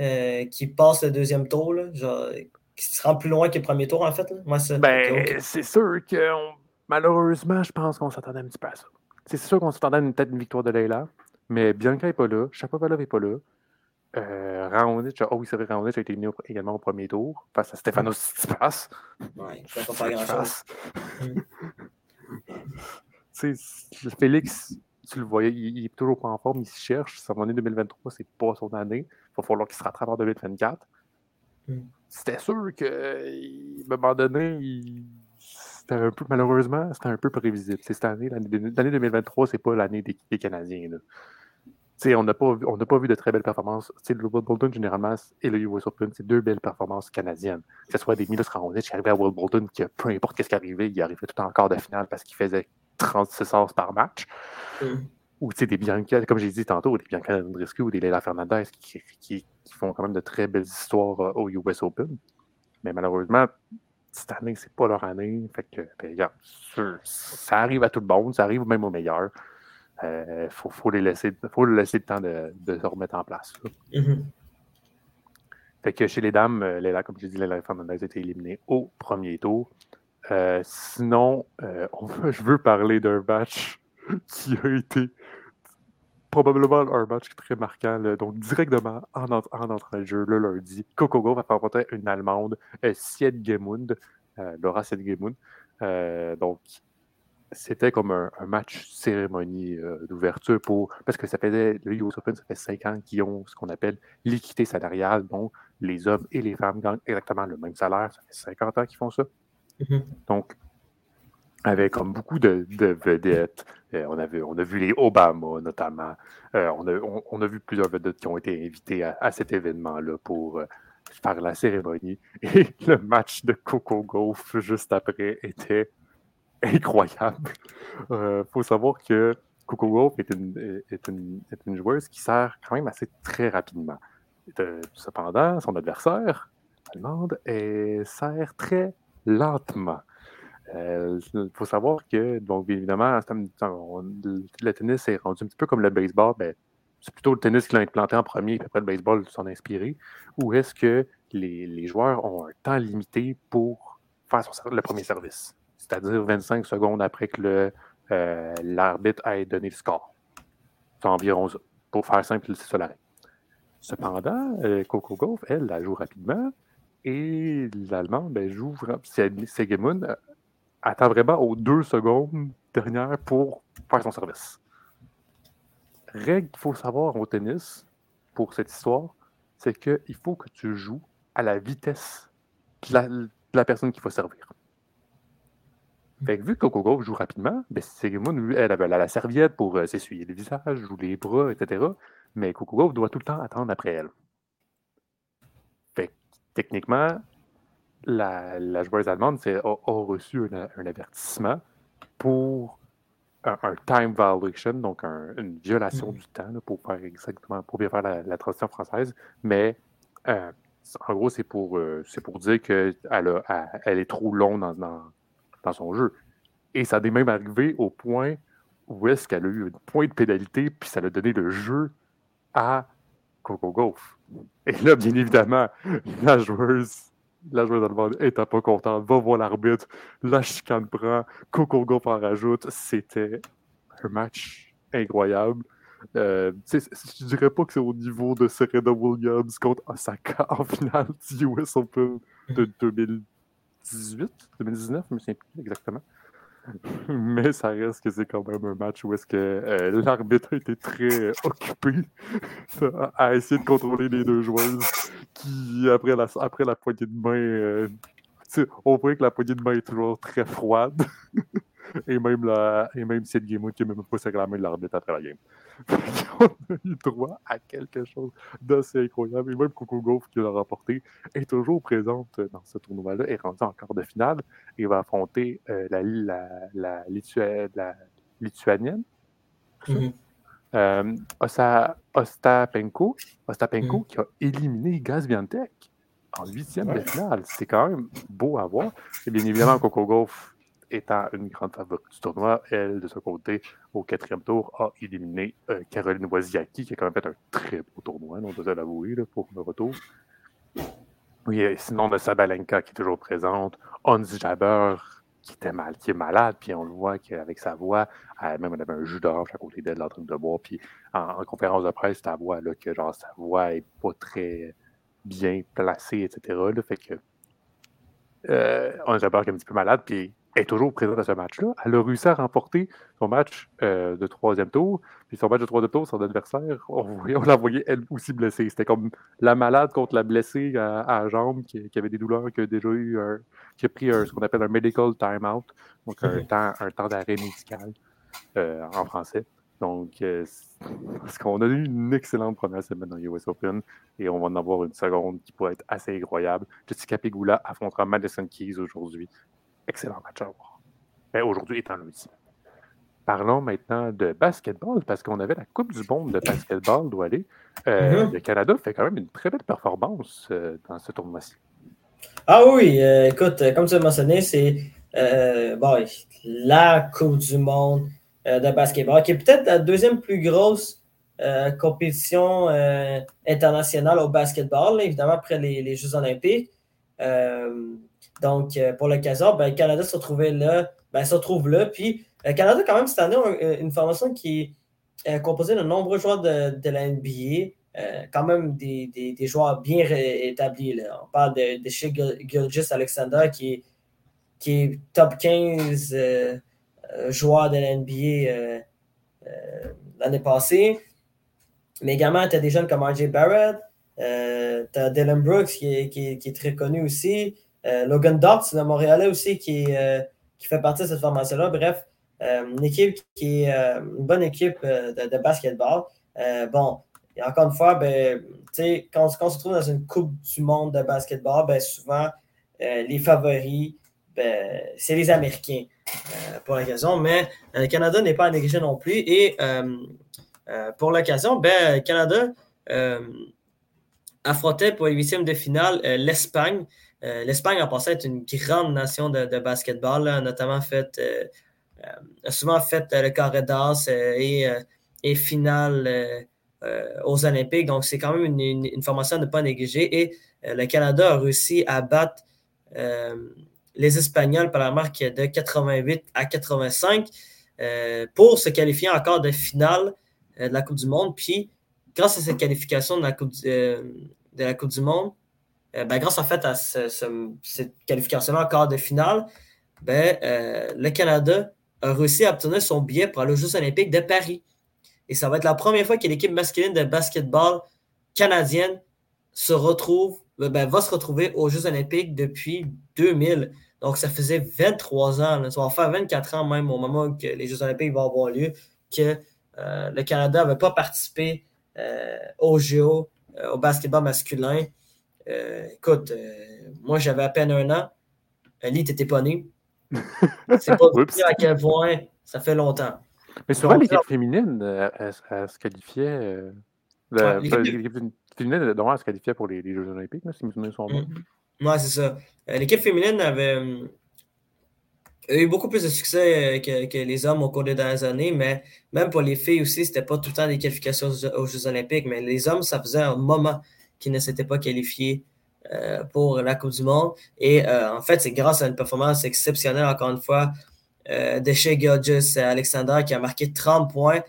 euh, qui passe le deuxième tour, là, genre, qui se rend plus loin que le premier tour, en fait. Là. Moi, c'est... Ben, okay. c'est sûr que, on... malheureusement, je pense qu'on s'attendait un petit peu à ça. C'est sûr qu'on s'attendait à une, peut-être une victoire de Leila, mais Bianca n'est pas là, Shapovalov n'est pas là. Euh, Raonic, oh oui, c'est vrai, Raonic a été éliminé également au premier tour, face à Stefanos Tsitsipas. Ouais, ça ne va pas faire grand-chose. Tu sais, Félix, tu le voyais, il n'est toujours pas en forme, il se cherche. Son année deux mille vingt-trois, c'est pas son année. Il va falloir qu'il se rattrape en deux mille vingt-quatre. Mm. C'était sûr qu'à un moment donné, il... c'était un peu, malheureusement, c'était un peu prévisible. C'est cette année, l'année, l'année deux mille vingt-trois, c'est pas l'année des, des Canadiens. Là. T'sais, on n'a pas, pas vu de très belles performances. T'sais, le Wimbledon, généralement, et le U S Open, c'est deux belles performances canadiennes. Que ce soit des Milos Raonic qui arrivait à Wimbledon, que peu importe ce qui arrivait, il arrivait tout en quart de finale parce qu'il faisait trente-six heures par match. Mm. Ou des Bianca, comme j'ai dit tantôt, des Bianca Andreescu ou des Leila Fernandez qui, qui, qui font quand même de très belles histoires euh, au U S Open. Mais malheureusement, cette année, c'est pas leur année. Fait que, ben, regarde, ça arrive à tout le monde, ça arrive même aux meilleurs. Il euh, faut, faut les laisser, faut les laisser le temps de, de se remettre en place. Mm-hmm. Fait que chez les dames, Leila, comme je dis, Leila Fernandez a été éliminée au premier tour. Euh, sinon, euh, on veut, je veux parler d'un match qui a été probablement un match très marquant. Là. Donc, directement en, en, en entrant le jeu le lundi, Coco Gauff va faire affronter une Allemande, euh, Siegemund, euh, Laura Siegemund. Euh, donc, c'était comme un, un match cérémonie euh, d'ouverture pour. Parce que ça faisait. Le U S Open, ça fait cinq ans qu'ils ont ce qu'on appelle l'équité salariale. Donc, les hommes et les femmes gagnent exactement le même salaire. Ça fait cinquante ans qu'ils font ça. Mm-hmm. Donc, avec comme beaucoup de, de vedettes. Euh, on, a vu, on a vu les Obama, notamment. Euh, on, a, on, on a vu plusieurs vedettes qui ont été invitées à, à cet événement-là pour euh, faire la cérémonie. Et le match de Coco Gauff juste après était incroyable. Il euh, faut savoir que Coco Gauff est une, est, une, est une joueuse qui sert quand même assez très rapidement. Euh, cependant, son adversaire, allemande, sert très lentement. Il euh, faut savoir que, donc évidemment, on, le tennis est rendu un petit peu comme le baseball. Ben, c'est plutôt le tennis qui l'a implanté en premier, et après le baseball s'en inspiré. Ou est-ce que les, les joueurs ont un temps limité pour faire son, le premier service? C'est-à-dire vingt-cinq secondes après que le, euh, l'arbitre ait donné le score. C'est environ ça. Pour faire simple, c'est ça la règle. Cependant, euh, Coco Gauff, elle, la joue rapidement. Et l'Allemande, ben, joue vraiment. Siegemund attend vraiment aux deux secondes dernières pour faire son service. Règle qu'il faut savoir au tennis, pour cette histoire, c'est qu'il faut que tu joues à la vitesse de la, de la personne qui va servir. Fait que vu que Coco Gauff joue rapidement, ben, Siegemund, elle avait la serviette pour euh, s'essuyer le visage ou les bras, et cetera. Mais Coco Gauff doit tout le temps attendre après elle. Fait que, techniquement, la, la joueuse allemande c'est, a, a reçu un, un avertissement pour un, un time violation, donc un, une violation mm. du temps là, pour faire exactement pour bien faire la, la transition française. Mais euh, en gros, c'est pour, euh, c'est pour dire qu'elle a, elle, elle est trop longue dans, dans dans son jeu. Et ça est même arrivé au point où est-ce qu'elle a eu un point de pénalité, puis ça l'a donné le jeu à Coco Gauff. Et là, bien évidemment, la joueuse, la joueuse allemande n'étant pas contente, va voir l'arbitre, la chicane prend, Coco Gauff en rajoute. C'était un match incroyable. Euh, je dirais pas que c'est au niveau de Serena Williams contre Osaka en finale du U S Open de deux mille dix-huit, deux mille dix-neuf, je me souviens plus exactement. Mais ça reste que c'est quand même un match où est-ce que euh, l'arbitre a été très occupé à essayer de contrôler les deux joueuses qui, après la, après la poignée de main, euh, on voit que la poignée de main est toujours très froide. Et même, la, et même cette game qui n'a même pas serré la main de l'arbitre après la game. On a eu droit à quelque chose d'assez incroyable. Et même Coco Gauff qui l'a remporté est toujours présente dans ce tournoi-là, est rendue en quart de finale et va affronter euh, la, la, la, Litua, la Lituanienne, mm-hmm. euh, Osta, Ostapenko, Ostapenko mm-hmm. qui a éliminé Gazbiantec en huitième ouais. de finale. C'est quand même beau à voir. Et bien évidemment, Coco Gauff étant une grande favorite du tournoi, elle, de ce côté, au quatrième tour, a éliminé euh, Caroline Wozniacki, qui a quand même fait un très beau tournoi, on doit l'avouer, là, pour le retour. Oui, sinon, on a Sabalenka, qui est toujours présente, Ons Jabeur, qui était mal, qui est malade, puis on le voit qu'avec sa voix, elle, même elle avait un jus d'orge à côté d'elle, en train de boire, puis en, en conférence de presse, ta voix, là, que genre, sa voix est pas très bien placée, et cetera, là, fait que euh, Ons Jabeur qui est un petit peu malade, puis est toujours présente à ce match-là. Elle a réussi à remporter son match euh, de troisième tour. Puis son match de troisième tour, son adversaire, on, voyait, on la voyait elle aussi blessée. C'était comme la malade contre la blessée à, à la jambe qui, qui avait des douleurs, qui a déjà eu un, qui a pris un, ce qu'on appelle un medical time-out, donc un, mm-hmm. temps, un temps d'arrêt médical euh, en français. Donc, euh, parce qu'on a eu une excellente première semaine dans les U S Open et on va en avoir une seconde qui pourrait être assez incroyable. Jessica Pegula affrontera Madison Keys aujourd'hui. Excellent match à voir. Ben, aujourd'hui étant lundi. Parlons maintenant de basketball, parce qu'on avait la Coupe du monde de basketball, Doualeh. Euh, mm-hmm. Le Canada fait quand même une très belle performance euh, dans ce tournoi-ci. Ah oui, euh, écoute, comme tu l'as mentionné, c'est euh, bon, la Coupe du monde euh, de basketball, qui est peut-être la deuxième plus grosse euh, compétition euh, internationale au basketball, là, évidemment après les, les Jeux olympiques. Euh, donc, euh, pour l'occasion, ben, le Canada se retrouvait là, ben, se retrouve là, puis le Canada, quand même, cette année, a une formation qui est composée de nombreux joueurs de, de la N B A, euh, quand même des, des, des joueurs bien établis. Là. On parle de, de Shai Gilgeous-Alexander, qui est, qui est top quinze euh, joueur de la N B A euh, euh, l'année passée. Mais également, tu as des jeunes comme R J Barrett, euh, tu as Dylan Brooks, qui est, qui, est, qui est très connu aussi, euh, Logan Dort, le Montréalais aussi, qui, est, euh, qui fait partie de cette formation-là. Bref, Euh, une équipe qui est euh, une bonne équipe euh, de, de basketball. Euh, bon, et encore une fois, ben, quand, quand on se trouve dans une Coupe du monde de basketball, ben, souvent, euh, les favoris, ben, c'est les Américains euh, pour l'occasion. Mais euh, le Canada n'est pas à négliger non plus. Et euh, euh, pour l'occasion, ben, le Canada euh, affrontait pour les huitièmes de finale euh, l'Espagne. Euh, L'Espagne, en passant, est une grande nation de, de basketball, là, notamment faite. Euh, a souvent fait le carré d'as et, et finale aux Olympiques. Donc, c'est quand même une, une, une formation à ne pas négliger. Et le Canada a réussi à battre euh, les Espagnols par la marque de quatre-vingt-huit à quatre-vingt-cinq euh, pour se qualifier encore de finale de la Coupe du monde. Puis, grâce à cette qualification de la Coupe du, euh, de la Coupe du monde, euh, ben, grâce en fait à ce, ce, cette qualification-là encore de finale, ben, euh, le Canada a réussi à obtenir son billet pour aller aux Jeux olympiques de Paris. Et ça va être la première fois que l'équipe masculine de basketball canadienne se retrouve, ben, va se retrouver aux Jeux olympiques depuis deux mille. Donc, ça faisait vingt-trois ans, là, ça va faire vingt-quatre ans même au moment que les Jeux olympiques vont avoir lieu, que euh, le Canada n'avait pas participé euh, aux J O, euh, au basketball masculin. Euh, écoute, euh, moi, j'avais à peine un an. Ali, t'étais pas né. C'est pas dire à quel point ça fait longtemps. Mais souvent, donc, l'équipe féminine, elle, elle, elle se qualifiait. Euh, la, ouais, l'équipe... l'équipe féminine, elle, elle se qualifiait pour les, les Jeux olympiques, là, si mes souvenirs sont bons. Mm-hmm. Ouais, c'est ça. Euh, l'équipe féminine avait euh, eu beaucoup plus de succès euh, que, que les hommes au cours des dernières années, mais même pour les filles aussi, c'était pas tout le temps des qualifications aux, aux Jeux olympiques. Mais les hommes, ça faisait un moment qu'ils ne s'étaient pas qualifiés Euh, pour la Coupe du monde. Et euh, en fait, c'est grâce à une performance exceptionnelle, encore une fois, euh, de Shai Gilgeous-Alexander qui a marqué trente points,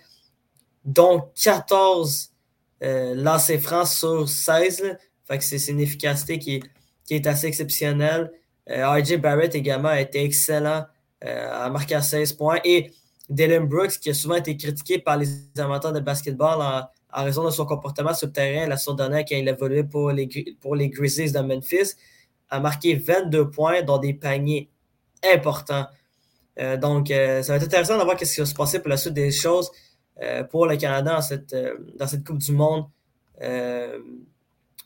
dont quatorze euh, lancers francs sur seize. Là. Fait que c'est, c'est une efficacité qui, qui est assez exceptionnelle. Euh, R J Barrett également a été excellent, euh, a marqué à seize points. Et Dylan Brooks, qui a souvent été critiqué par les amateurs de basketball en en raison de son comportement sur le terrain la surdonnée quand il a évolué pour les, pour les Grizzlies de Memphis, a marqué vingt-deux points dans des paniers importants. Euh, donc, euh, ça va être intéressant de voir ce qui va se passer pour la suite des choses euh, pour le Canada en cette, euh, dans cette Coupe du monde euh,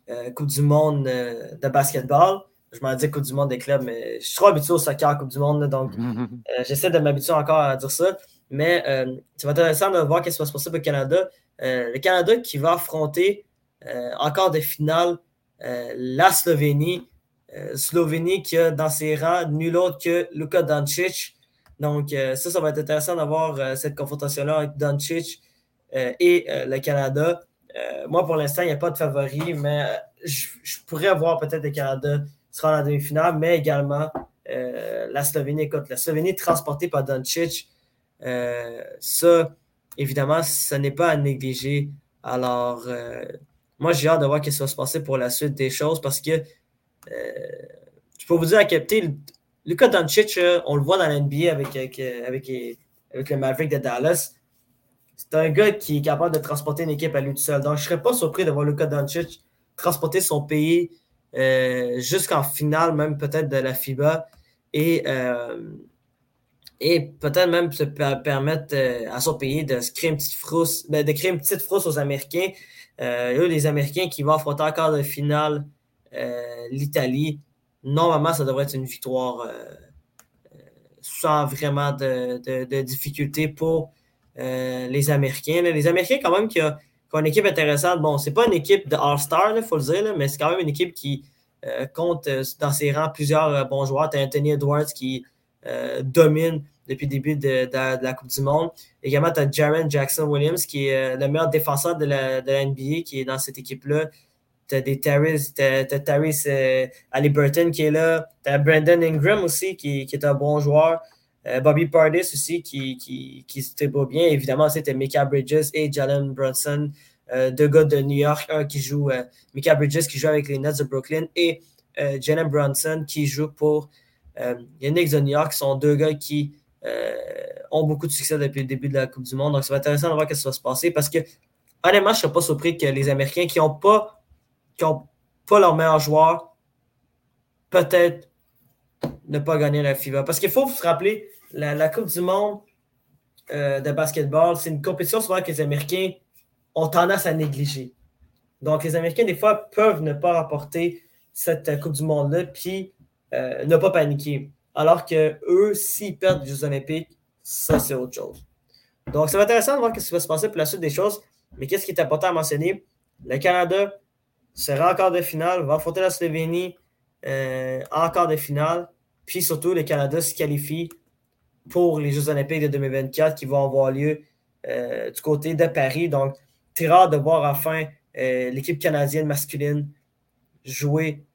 euh, Coupe du monde euh, de basketball. Je m'en dis Coupe du monde des clubs, mais je suis trop habitué au soccer Coupe du monde, là, donc euh, j'essaie de m'habituer encore à dire ça. Mais euh, ça va être intéressant de voir ce qui va se passer pour le Canada. Euh, le Canada qui va affronter euh, encore de finale euh, la Slovénie. Euh, Slovénie qui a dans ses rangs nul autre que Luka Doncic. Donc euh, ça, ça va être intéressant d'avoir euh, cette confrontation-là avec Doncic euh, et euh, le Canada. Euh, moi, pour l'instant, il n'y a pas de favori, mais euh, je, je pourrais voir peut-être le Canada se rendre en demi-finale, mais également euh, la Slovénie. Écoute, la Slovénie transportée par Doncic, euh, ça... évidemment, ce n'est pas à négliger. Alors, euh, moi, j'ai hâte de voir ce qui va se passer pour la suite des choses parce que, euh, je peux vous dire à capter, Luka Doncic, on le voit dans la N B A avec, avec, avec, avec le Maverick de Dallas. C'est un gars qui est capable de transporter une équipe à lui tout seul. Donc, je ne serais pas surpris de voir Luka Doncic transporter son pays euh, jusqu'en finale, même peut-être de la FIBA. Et... Euh, et peut-être même se permettre à son pays de se créer une petite frousse, de créer une petite frousse aux Américains. Euh, eux, les Américains qui vont affronter en quart de finale euh, l'Italie, normalement, ça devrait être une victoire euh, sans vraiment de, de, de difficulté pour euh, les Américains. Les Américains, quand même, qui ont une équipe intéressante. Bon, c'est pas une équipe de All-Star, il faut le dire, là, mais c'est quand même une équipe qui euh, compte euh, dans ses rangs plusieurs euh, bons joueurs. Tu as Anthony Edwards qui euh, domine depuis le début de, de, de la Coupe du Monde. Également, tu as Jaren Jackson-Williams, qui est euh, le meilleur défenseur de la, de la N B A, qui est dans cette équipe-là. Tu as Tyrese euh, Haliburton qui est là. Tu as Brandon Ingram aussi, qui, qui est un bon joueur. Euh, Bobby Pardes aussi, qui, qui, qui se débrouille bien. Évidemment, tu as Mikal Bridges et Jalen Brunson, euh, deux gars de New York. Un qui joue, euh, Mikal Bridges qui joue avec les Nets de Brooklyn et euh, Jalen Brunson qui joue pour euh, les Knicks de New York. Ce sont deux gars qui Euh, ont beaucoup de succès depuis le début de la Coupe du Monde. Donc, ça va être intéressant de voir ce qui va se passer parce que, honnêtement, je ne serais pas surpris que les Américains qui n'ont pas, qui ont pas leur meilleur joueur, peut-être ne pas gagner la F I B A. Parce qu'il faut se rappeler, la, la Coupe du Monde euh, de basketball, c'est une compétition souvent que les Américains ont tendance à négliger. Donc, les Américains, des fois, peuvent ne pas rapporter cette Coupe du Monde-là puis euh, ne pas paniquer. Alors que eux, s'ils perdent les Jeux olympiques, ça, c'est autre chose. Donc, ça va être intéressant de voir ce qui va se passer pour la suite des choses. Mais qu'est-ce qui est important à mentionner? Le Canada sera en quart de finale, va affronter la Slovénie euh, en quart de finale. Puis surtout, le Canada se qualifie pour les Jeux olympiques de deux mille vingt-quatre qui vont avoir lieu euh, du côté de Paris. Donc, très rare de voir enfin euh, l'équipe canadienne masculine jouer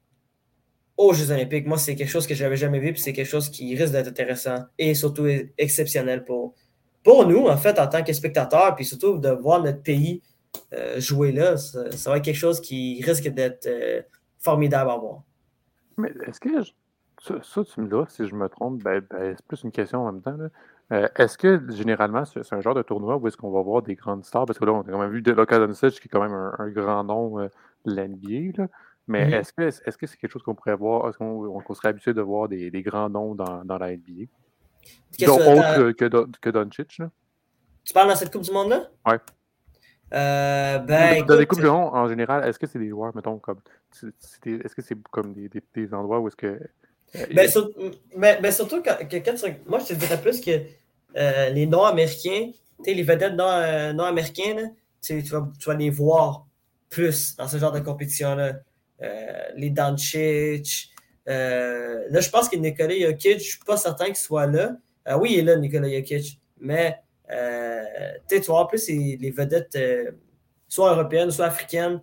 aux Jeux olympiques. Moi, c'est quelque chose que je n'avais jamais vu, puis c'est quelque chose qui risque d'être intéressant et surtout exceptionnel pour, pour nous, en fait, en tant que spectateurs, puis surtout de voir notre pays euh, jouer là. Ça, ça va être quelque chose qui risque d'être euh, formidable à voir. Mais est-ce que, je, ça, ça, tu me diras, si je me trompe, ben, ben, c'est plus une question en même temps, là. Euh, est-ce que, généralement, c'est, c'est un genre de tournoi où est-ce qu'on va voir des grandes stars? Parce que là, on a quand même vu Luka Doncic, qui est quand même un, un grand nom euh, de l'N B A, là. Mais mm-hmm. est-ce que, est-ce que c'est quelque chose qu'on pourrait voir, est-ce qu'on on serait habitué de voir des, des grands noms dans, dans la N B A? Donc, autre que, Don, que Doncic, là? Tu parles dans cette Coupe du Monde-là? Oui. Euh, ben, dans les Coupes du Monde, en général, est-ce que c'est des joueurs, mettons, comme... C'est, c'est, est-ce que c'est comme des, des, des endroits où est-ce que... Euh, ben, a... sur, mais, mais surtout, quand, que, quand tu, moi, je te dirais plus que euh, les noms américains, tu sais, les vedettes non, euh, non américaines, tu, tu, vas, tu vas les voir plus dans ce genre de compétition-là. Euh, les Doncic. Euh, là, je pense que Nikola Jokic, je ne suis pas certain qu'il soit là. Euh, oui, il est là, Nikola Jokic. Mais, euh, tu vois, en plus, les vedettes, euh, soit européennes, soit africaines,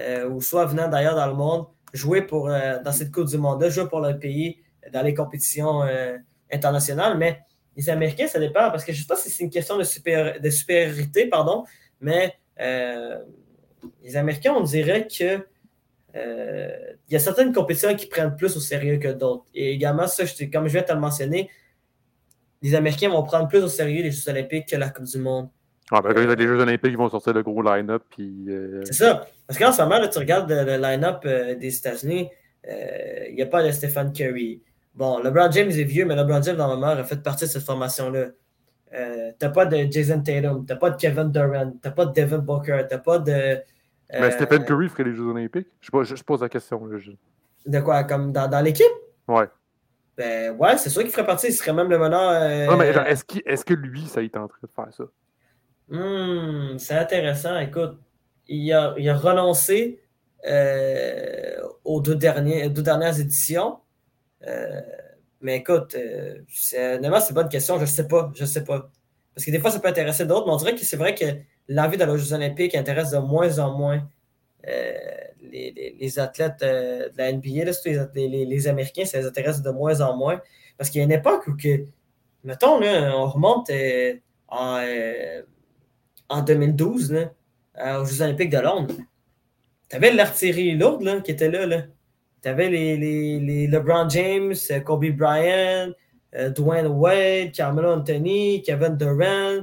euh, ou soit venant d'ailleurs dans le monde, jouer pour, euh, dans cette Coupe du Monde-là, jouer pour leur pays dans les compétitions euh, internationales. Mais les Américains, ça dépend, parce que je ne sais pas si c'est une question de, supéri- de supériorité, pardon, mais euh, les Américains, on dirait que il euh, y a certaines compétitions qui prennent plus au sérieux que d'autres. Et également, ça, je te, comme je viens de te le mentionner, les Américains vont prendre plus au sérieux les Jeux olympiques que la Coupe du Monde. Ah ben, euh, les Jeux olympiques, ils vont sortir le gros line-up. Puis, euh... c'est ça. Parce qu'en ce moment, là, tu regardes le, le line-up euh, des États-Unis, il euh, n'y a pas de Stephen Curry. Bon, LeBron James est vieux, mais LeBron James, dans le moment, a fait partie de cette formation-là. Euh, t'as pas de Jason Tatum, t'as pas de Kevin Durant, t'as pas de Devin Booker, t'as pas de... Mais euh, Stephen Curry ferait les Jeux olympiques? Je, je, je pose la question. Là, je... De quoi? Comme dans, dans l'équipe? Ouais. Ben ouais, c'est sûr qu'il ferait partie. Il serait même le meneur. Euh... Non, mais genre, est-ce, qu'il, est-ce que lui, ça, il est en train de faire ça? Hum, c'est intéressant. Écoute, il a, il a renoncé euh, aux deux, derniers, deux dernières éditions. Euh, mais écoute, euh, c'est, honnêtement, c'est une bonne question. Je sais pas. Je sais pas. Parce que des fois, ça peut intéresser d'autres, mais on dirait que c'est vrai que l'envie d'aller aux Jeux olympiques intéresse de moins en moins euh, les, les, les athlètes euh, de la N B A, là, surtout les, les, les Américains, ça les intéresse de moins en moins. Parce qu'il y a une époque où, que, mettons, là, on remonte euh, en, euh, en deux mille douze là, euh, aux Jeux olympiques de Londres. Tu avais l'artillerie lourde là, qui était là. là. Tu avais les, les, les LeBron James, Kobe Bryant, euh, Dwayne Wade, Carmelo Anthony, Kevin Durant.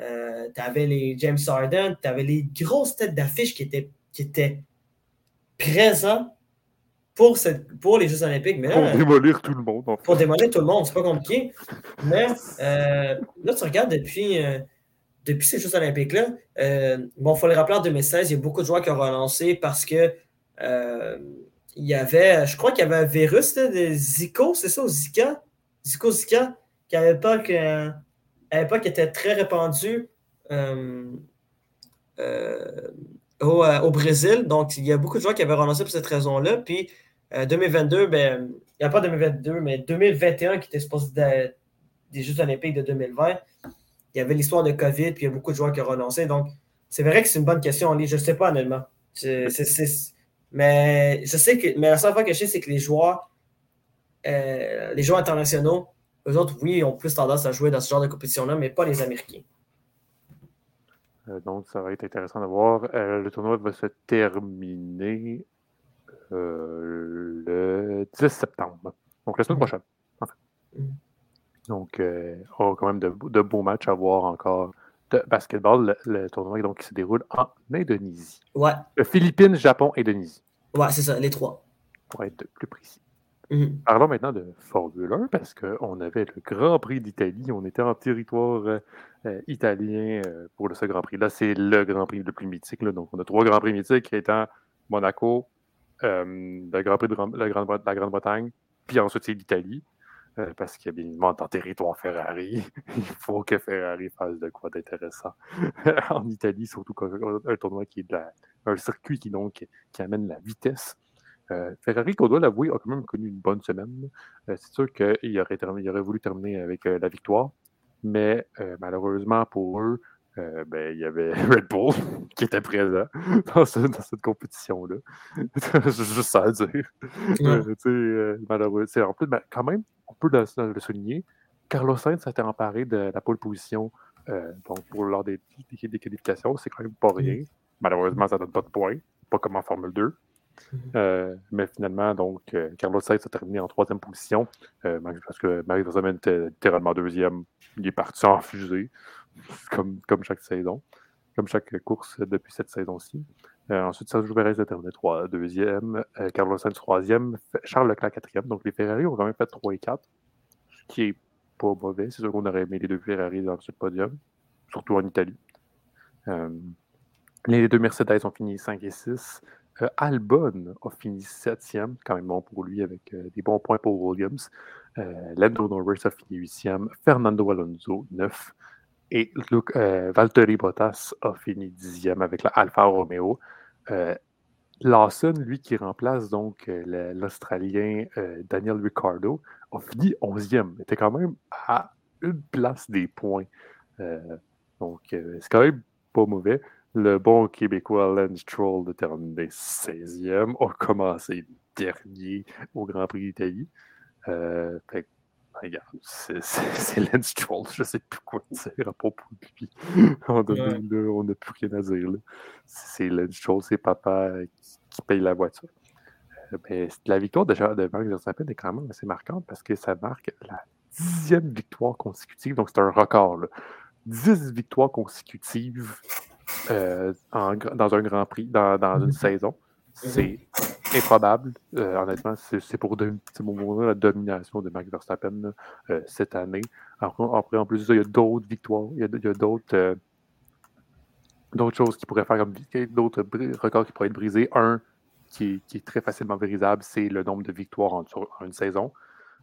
Euh, t'avais les James Harden, t'avais les grosses têtes d'affiche qui étaient, qui étaient présents pour, cette, pour les Jeux Olympiques. Mais là, pour démolir tout le monde. En fait. Pour démolir tout le monde, c'est pas compliqué. Mais euh, là, tu regardes depuis, euh, depuis ces Jeux Olympiques-là, euh, bon, il faut le rappeler, en deux mille seize, il y a beaucoup de joueurs qui ont relancé parce que euh, il y avait, je crois qu'il y avait un virus, là, de Zika, c'est ça, Zika? Zika, Zika, qui à l'époque, euh, à l'époque était très répandu euh, euh, au, euh, au Brésil. Donc, il y a beaucoup de joueurs qui avaient renoncé pour cette raison-là. Puis, euh, deux mille vingt-deux, ben, il n'y a pas deux mille vingt-deux, mais deux mille vingt et un, qui était supposé de, des Jeux Olympiques de deux mille vingt, il y avait l'histoire de COVID, puis il y a beaucoup de joueurs qui ont renoncé. Donc, c'est vrai que c'est une bonne question, je ne sais pas, honnêtement. C'est, c'est, c'est, mais je sais que mais la seule fois que je sais, c'est que les joueurs, euh, les joueurs internationaux, eux autres, oui, ont plus tendance à jouer dans ce genre de compétition-là, mais pas les Américains. Euh, donc, ça va être intéressant de voir. Euh, le tournoi va se terminer euh, le dix septembre. Donc, la semaine prochaine, en fait. Donc, euh, on a quand même de, de beaux matchs à voir encore de basketball. Le, le tournoi donc, qui se déroule en Indonésie. Ouais. Euh, Philippines, Japon, Indonésie. Ouais, c'est ça, les trois. Pour être plus précis. Mm-hmm. Parlons maintenant de Formule un, parce qu'on avait le Grand Prix d'Italie. On était en territoire euh, euh, italien euh, pour ce Grand Prix-là. C'est le Grand Prix le plus mythique. Là. Donc, on a trois Grands Prix mythiques, étant Monaco, euh, le Grand Prix de la, Grande- la Grande-Bretagne, puis ensuite, c'est l'Italie. Euh, parce qu'il y a bien évidemment en territoire Ferrari, il faut que Ferrari fasse de quoi d'intéressant en Italie, surtout un tournoi qui est de la, un circuit qui, donc, qui amène la vitesse. Euh, Ferrari, qu'on doit l'avouer, a quand même connu une bonne semaine. Euh, c'est sûr qu'il aurait, terminé, il aurait voulu terminer avec euh, la victoire, mais euh, malheureusement pour eux, euh, ben, il y avait Red Bull qui était présent dans, ce, dans cette compétition-là. C'est juste ça à dire. Mm. Euh, malheureux. C'est, en plus, ben, quand même, on peut le, le souligner, Carlos Sainz s'était emparé de la pole position euh, donc pour lors des, des, des qualifications. C'est quand même pas rien. Malheureusement, ça ne donne pas de points, pas comme en Formule deux. Mm-hmm. Euh, mais finalement, donc, euh, Carlos Sainz a terminé en troisième position euh, parce que Max Verstappen était littéralement deuxième. Il est parti en fusée, comme, comme chaque saison, comme chaque course depuis cette saison-ci. Euh, ensuite, Sergio Pérez a terminé trois, deuxième, euh, Carlos Sainz troisième, Charles Leclerc quatrième. Donc, les Ferrari ont quand même fait trois et quatre, ce qui est pas mauvais. C'est sûr qu'on aurait aimé les deux Ferrari dans ce podium, surtout en Italie. Euh, les deux Mercedes ont fini cinq et six. Euh, Albon a fini septième, quand même bon pour lui, avec euh, des bons points pour Williams. Euh, Lando Norris a fini huitième, Fernando Alonso neuf, et Luke, euh, Valtteri Bottas a fini dixième avec la Alfa Romeo. Euh, Lawson, lui, qui remplace donc euh, le, l'Australien euh, Daniel Ricciardo, a fini onzième. Il était quand même à une place des points. Euh, donc, euh, c'est quand même pas mauvais. Le bon Québécois Lance Stroll a terminé seizième, a commencé dernier au Grand Prix d'Italie. Euh, fait, regarde, c'est, c'est, c'est Lance Stroll, je ne sais plus quoi dire à propos de lui. En deux mille deux, ouais. On n'a plus rien à dire. Là. C'est Lance Stroll, c'est papa qui, qui paye la voiture. Euh, mais la victoire de Max Verstappen est quand même assez marquante parce que ça marque la dixième victoire consécutive, donc c'est un record. Là. dix victoires consécutives. Euh, en, dans un Grand Prix, dans, dans une saison. C'est improbable. Euh, honnêtement, c'est, c'est pour de, c'est pour la domination de Max Verstappen euh, cette année. Après, en plus, il y a d'autres victoires. Il y a, il y a d'autres, euh, d'autres choses qui pourraient faire comme d'autres records qui pourraient être brisés. Un qui, qui est très facilement brisable, c'est le nombre de victoires en, en une saison.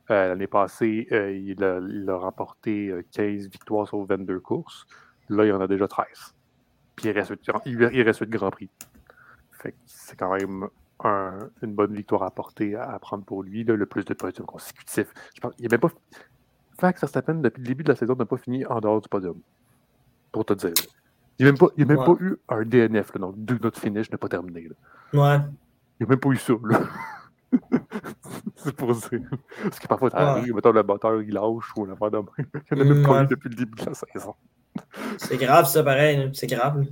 Euh, l'année passée, euh, il, a, il a remporté quinze victoires sur vingt-deux courses. Là, il en a déjà treize. Puis il reste huit Grand Prix. Fait que c'est quand même un, une bonne victoire à porter, à, à prendre pour lui. Là, le plus de podiums consécutifs. Je pense, il a même pas. Max Verstappen, depuis le début de la saison, n'a pas fini en dehors du podium. Pour te dire. Il n'a même, pas, il a même ouais. pas eu un D N F, là, donc do not finish n'est pas terminé. Là. Ouais. Il n'a même pas eu ça. Là. C'est pour ça. Parce que parfois, t'as ouais. mettons, le batteur, il lâche ou l'affaire de même. Il n'a même pas ouais. eu depuis le début de la saison. C'est grave, ça, pareil. C'est grave.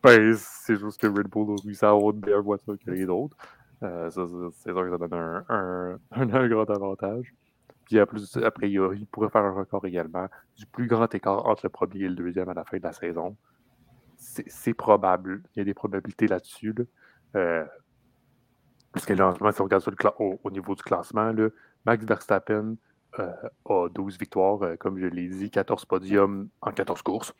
Ben, c'est juste que Red Bull a mis ça à haute meilleure voiture que les autres. Euh, ça, c'est sûr que ça donne un, un, un, un grand avantage. Puis, à plus, après, il pourrait faire un record également du plus grand écart entre le premier et le deuxième à la fin de la saison. C'est, c'est probable. Il y a des probabilités là-dessus. Là. Euh, Parce que largement, si on regarde ça le cla- au, au niveau du classement, là, Max Verstappen euh, a douze victoires, euh, comme je l'ai dit, quatorze podiums en quatorze courses,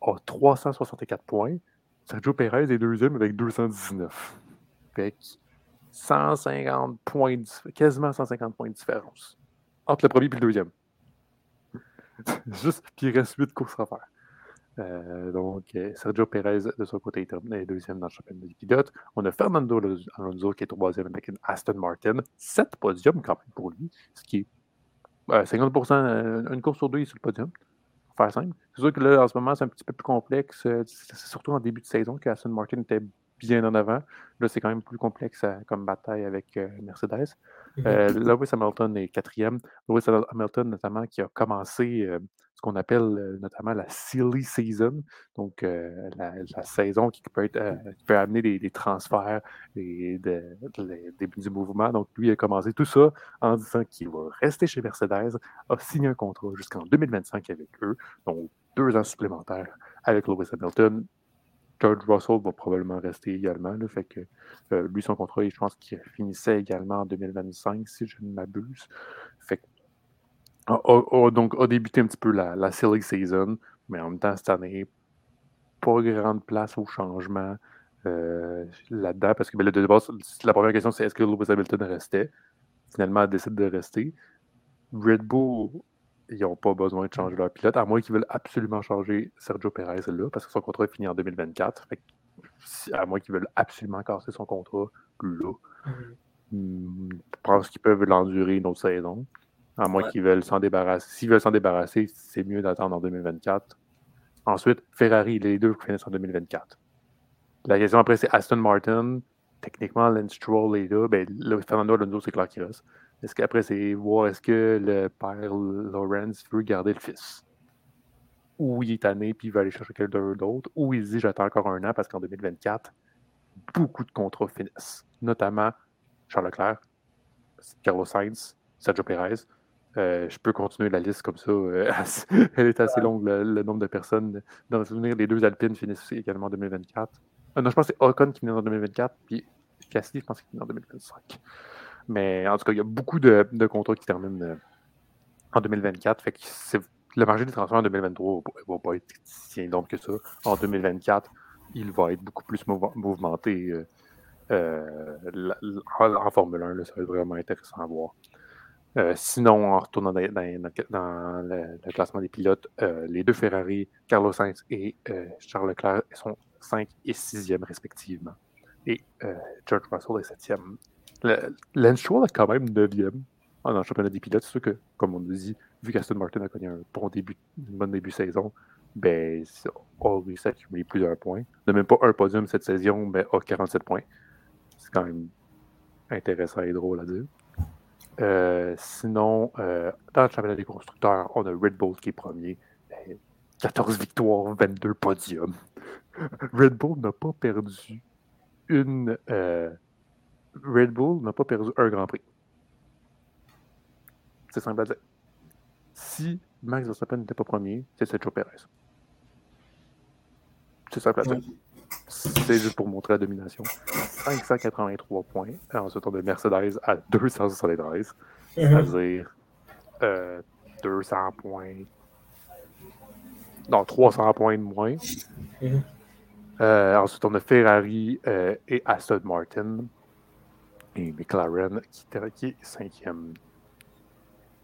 a trois cent soixante-quatre points. Sergio Perez est deuxième avec deux cent dix-neuf. Fait que cent cinquante points, quasiment cent cinquante points de différence entre le premier et le deuxième. Juste qu'il reste huit courses à faire. Euh, donc, Sergio Perez, de son côté, est deuxième dans le championnat des pilotes. On a Fernando Alonso qui est troisième avec Aston Martin. Sept podiums quand même pour lui, ce qui est euh, cinquante pour cent, une course sur deux, il est sur le podium. Pour faire simple. C'est sûr que là, en ce moment, c'est un petit peu plus complexe. C'est surtout en début de saison qu'Aston Martin était bien en avant. Là, c'est quand même plus complexe euh, comme bataille avec euh, Mercedes. Euh, Lewis Hamilton est quatrième. Lewis Hamilton, notamment, qui a commencé euh, ce qu'on appelle euh, notamment la silly season, donc euh, la, la saison qui peut, être, euh, qui peut amener des, des transferts et de, de, de, de, du mouvement. Donc, lui a commencé tout ça en disant qu'il va rester chez Mercedes, a signé un contrat jusqu'en deux mille vingt-cinq avec eux, donc deux ans supplémentaires avec Lewis Hamilton. George Russell va probablement rester également. Là, fait que, euh, lui, son contrat, je pense qu'il finissait également en deux mille vingt-cinq, si je ne m'abuse. Fait que, a, a, a, donc, a débuté un petit peu la, la silly season, mais en même temps, cette année, pas grande place au changement euh, là-dedans. Parce que ben, là, de base, la première question, c'est est-ce que Lewis Hamilton restait? Finalement, elle décide de rester. Red Bull, ils n'ont pas besoin de changer leur pilote, à moins qu'ils veulent absolument changer Sergio Perez là, parce que son contrat est fini en deux mille vingt-quatre. Fait que, à moins qu'ils veulent absolument casser son contrat là. Mm. Je pense qu'ils peuvent l'endurer une autre saison. À moins ouais. qu'ils veulent s'en débarrasser. S'ils veulent s'en débarrasser, c'est mieux d'attendre en deux mille vingt-quatre. Ensuite, Ferrari, les deux finissent en deux mille vingt-quatre. La question après, c'est Aston Martin. Techniquement, Lance Stroll est là. Ben, là, Fernando Alonso, c'est clair qu'il reste. Est-ce qu'après, c'est voir est-ce que le père Lawrence veut garder le fils? Ou il est tanné puis il veut aller chercher quelqu'un d'autre? Ou il dit j'attends encore un an parce qu'en deux mille vingt-quatre, beaucoup de contrats finissent. Notamment Charles Leclerc, Carlos Sainz, Sergio Perez. Euh, je peux continuer la liste comme ça. Euh, elle est assez longue, le, le nombre de personnes. Dans le souvenir, les deux Alpines finissent également en deux mille vingt-quatre. Euh, non, je pense que c'est Ocon qui finit en deux mille vingt-quatre puis Gasly, je pense qu'il finit en deux mille vingt-cinq. Mais en tout cas, il y a beaucoup de, de contrats qui terminent euh, en deux mille vingt-quatre. Fait que c'est, le marché des transferts en deux mille vingt-trois ne va pas être si énorme que ça. En deux mille vingt-quatre, il va être beaucoup plus mouv- mouvementé euh, euh, la, la, en Formule un. Là, ça va être vraiment intéressant à voir. Euh, sinon, en retournant dans, dans, dans le, le classement des pilotes, euh, les deux Ferrari, Carlos Sainz et euh, Charles Leclerc sont cinq et sixième respectivement. Et euh, George Russell est septième. Lance Stroll est quand même neuvième dans le championnat des pilotes. C'est sûr que, comme on nous dit, vu qu'Aston Martin a connu un bon début, une bonne début de saison, ben, on a réussi à accumuler plusieurs points. On n'a même pas un podium cette saison, mais a quarante-sept points. C'est quand même intéressant et drôle à dire. Euh, sinon, euh, dans le championnat des constructeurs, on a Red Bull qui est premier. Ben, quatorze victoires, vingt-deux podiums. Red Bull n'a pas perdu une... Euh, Red Bull n'a pas perdu un Grand Prix. C'est simple à dire. Si Max Verstappen n'était pas premier, c'est Sergio Perez. C'est simple à dire. C'est juste pour montrer la domination. cinq cent quatre-vingt-trois points. En se tournant de Mercedes à deux cent soixante-treize. C'est-à-dire euh, deux cents points. Non, trois cents points de moins. Euh, ensuite, on a Ferrari euh, et Aston Martin. Et McLaren qui, qui est cinquième.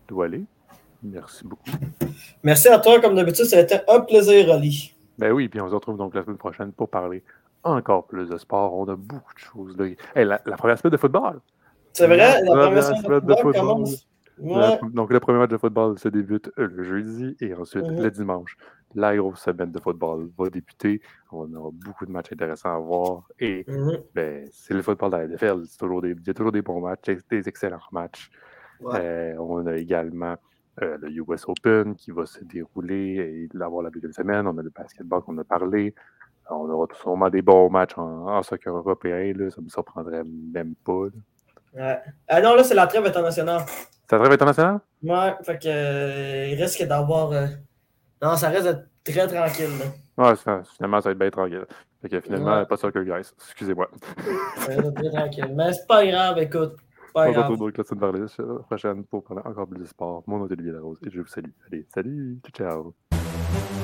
Doualeh, merci beaucoup. Merci à toi, comme d'habitude, ça a été un plaisir, Ali. Ben oui, puis on se retrouve donc la semaine prochaine pour parler encore plus de sport. On a beaucoup de choses. De... Hey, la, la première semaine de football. C'est vrai, la, la première semaine de football, de football commence. La, ouais. Donc, le premier match de football se débute le jeudi et ensuite mm-hmm. le dimanche. La grosse semaine de football va débuter. On aura beaucoup de matchs intéressants à voir. Et mm-hmm. ben, c'est le football de la N F L. C'est toujours des, il y a toujours des bons matchs, des excellents matchs. Ouais. Euh, on a également euh, le U S Open qui va se dérouler et avoir la deuxième semaine. On a le basketball qu'on a parlé. On aura sûrement des bons matchs en, en soccer européen. Là. Ça ne me surprendrait même pas. Ouais. Ah non, là, c'est la trêve internationale. C'est la trêve internationale? Ouais, fait que euh, il risque d'avoir. Euh... Non, ça reste très tranquille. Là. Ouais, ça, finalement, ça va être bien tranquille. Fait que finalement, ouais. Pas sûr que Grèce. Excusez-moi. Ouais, tranquille. Mais c'est pas grave, écoute. Pas on grave. On se retrouve donc la semaine vers la prochaine pour parler encore plus de sport. Mon nom est Olivier Larose et je vous salue. Allez, salut, ciao, ciao.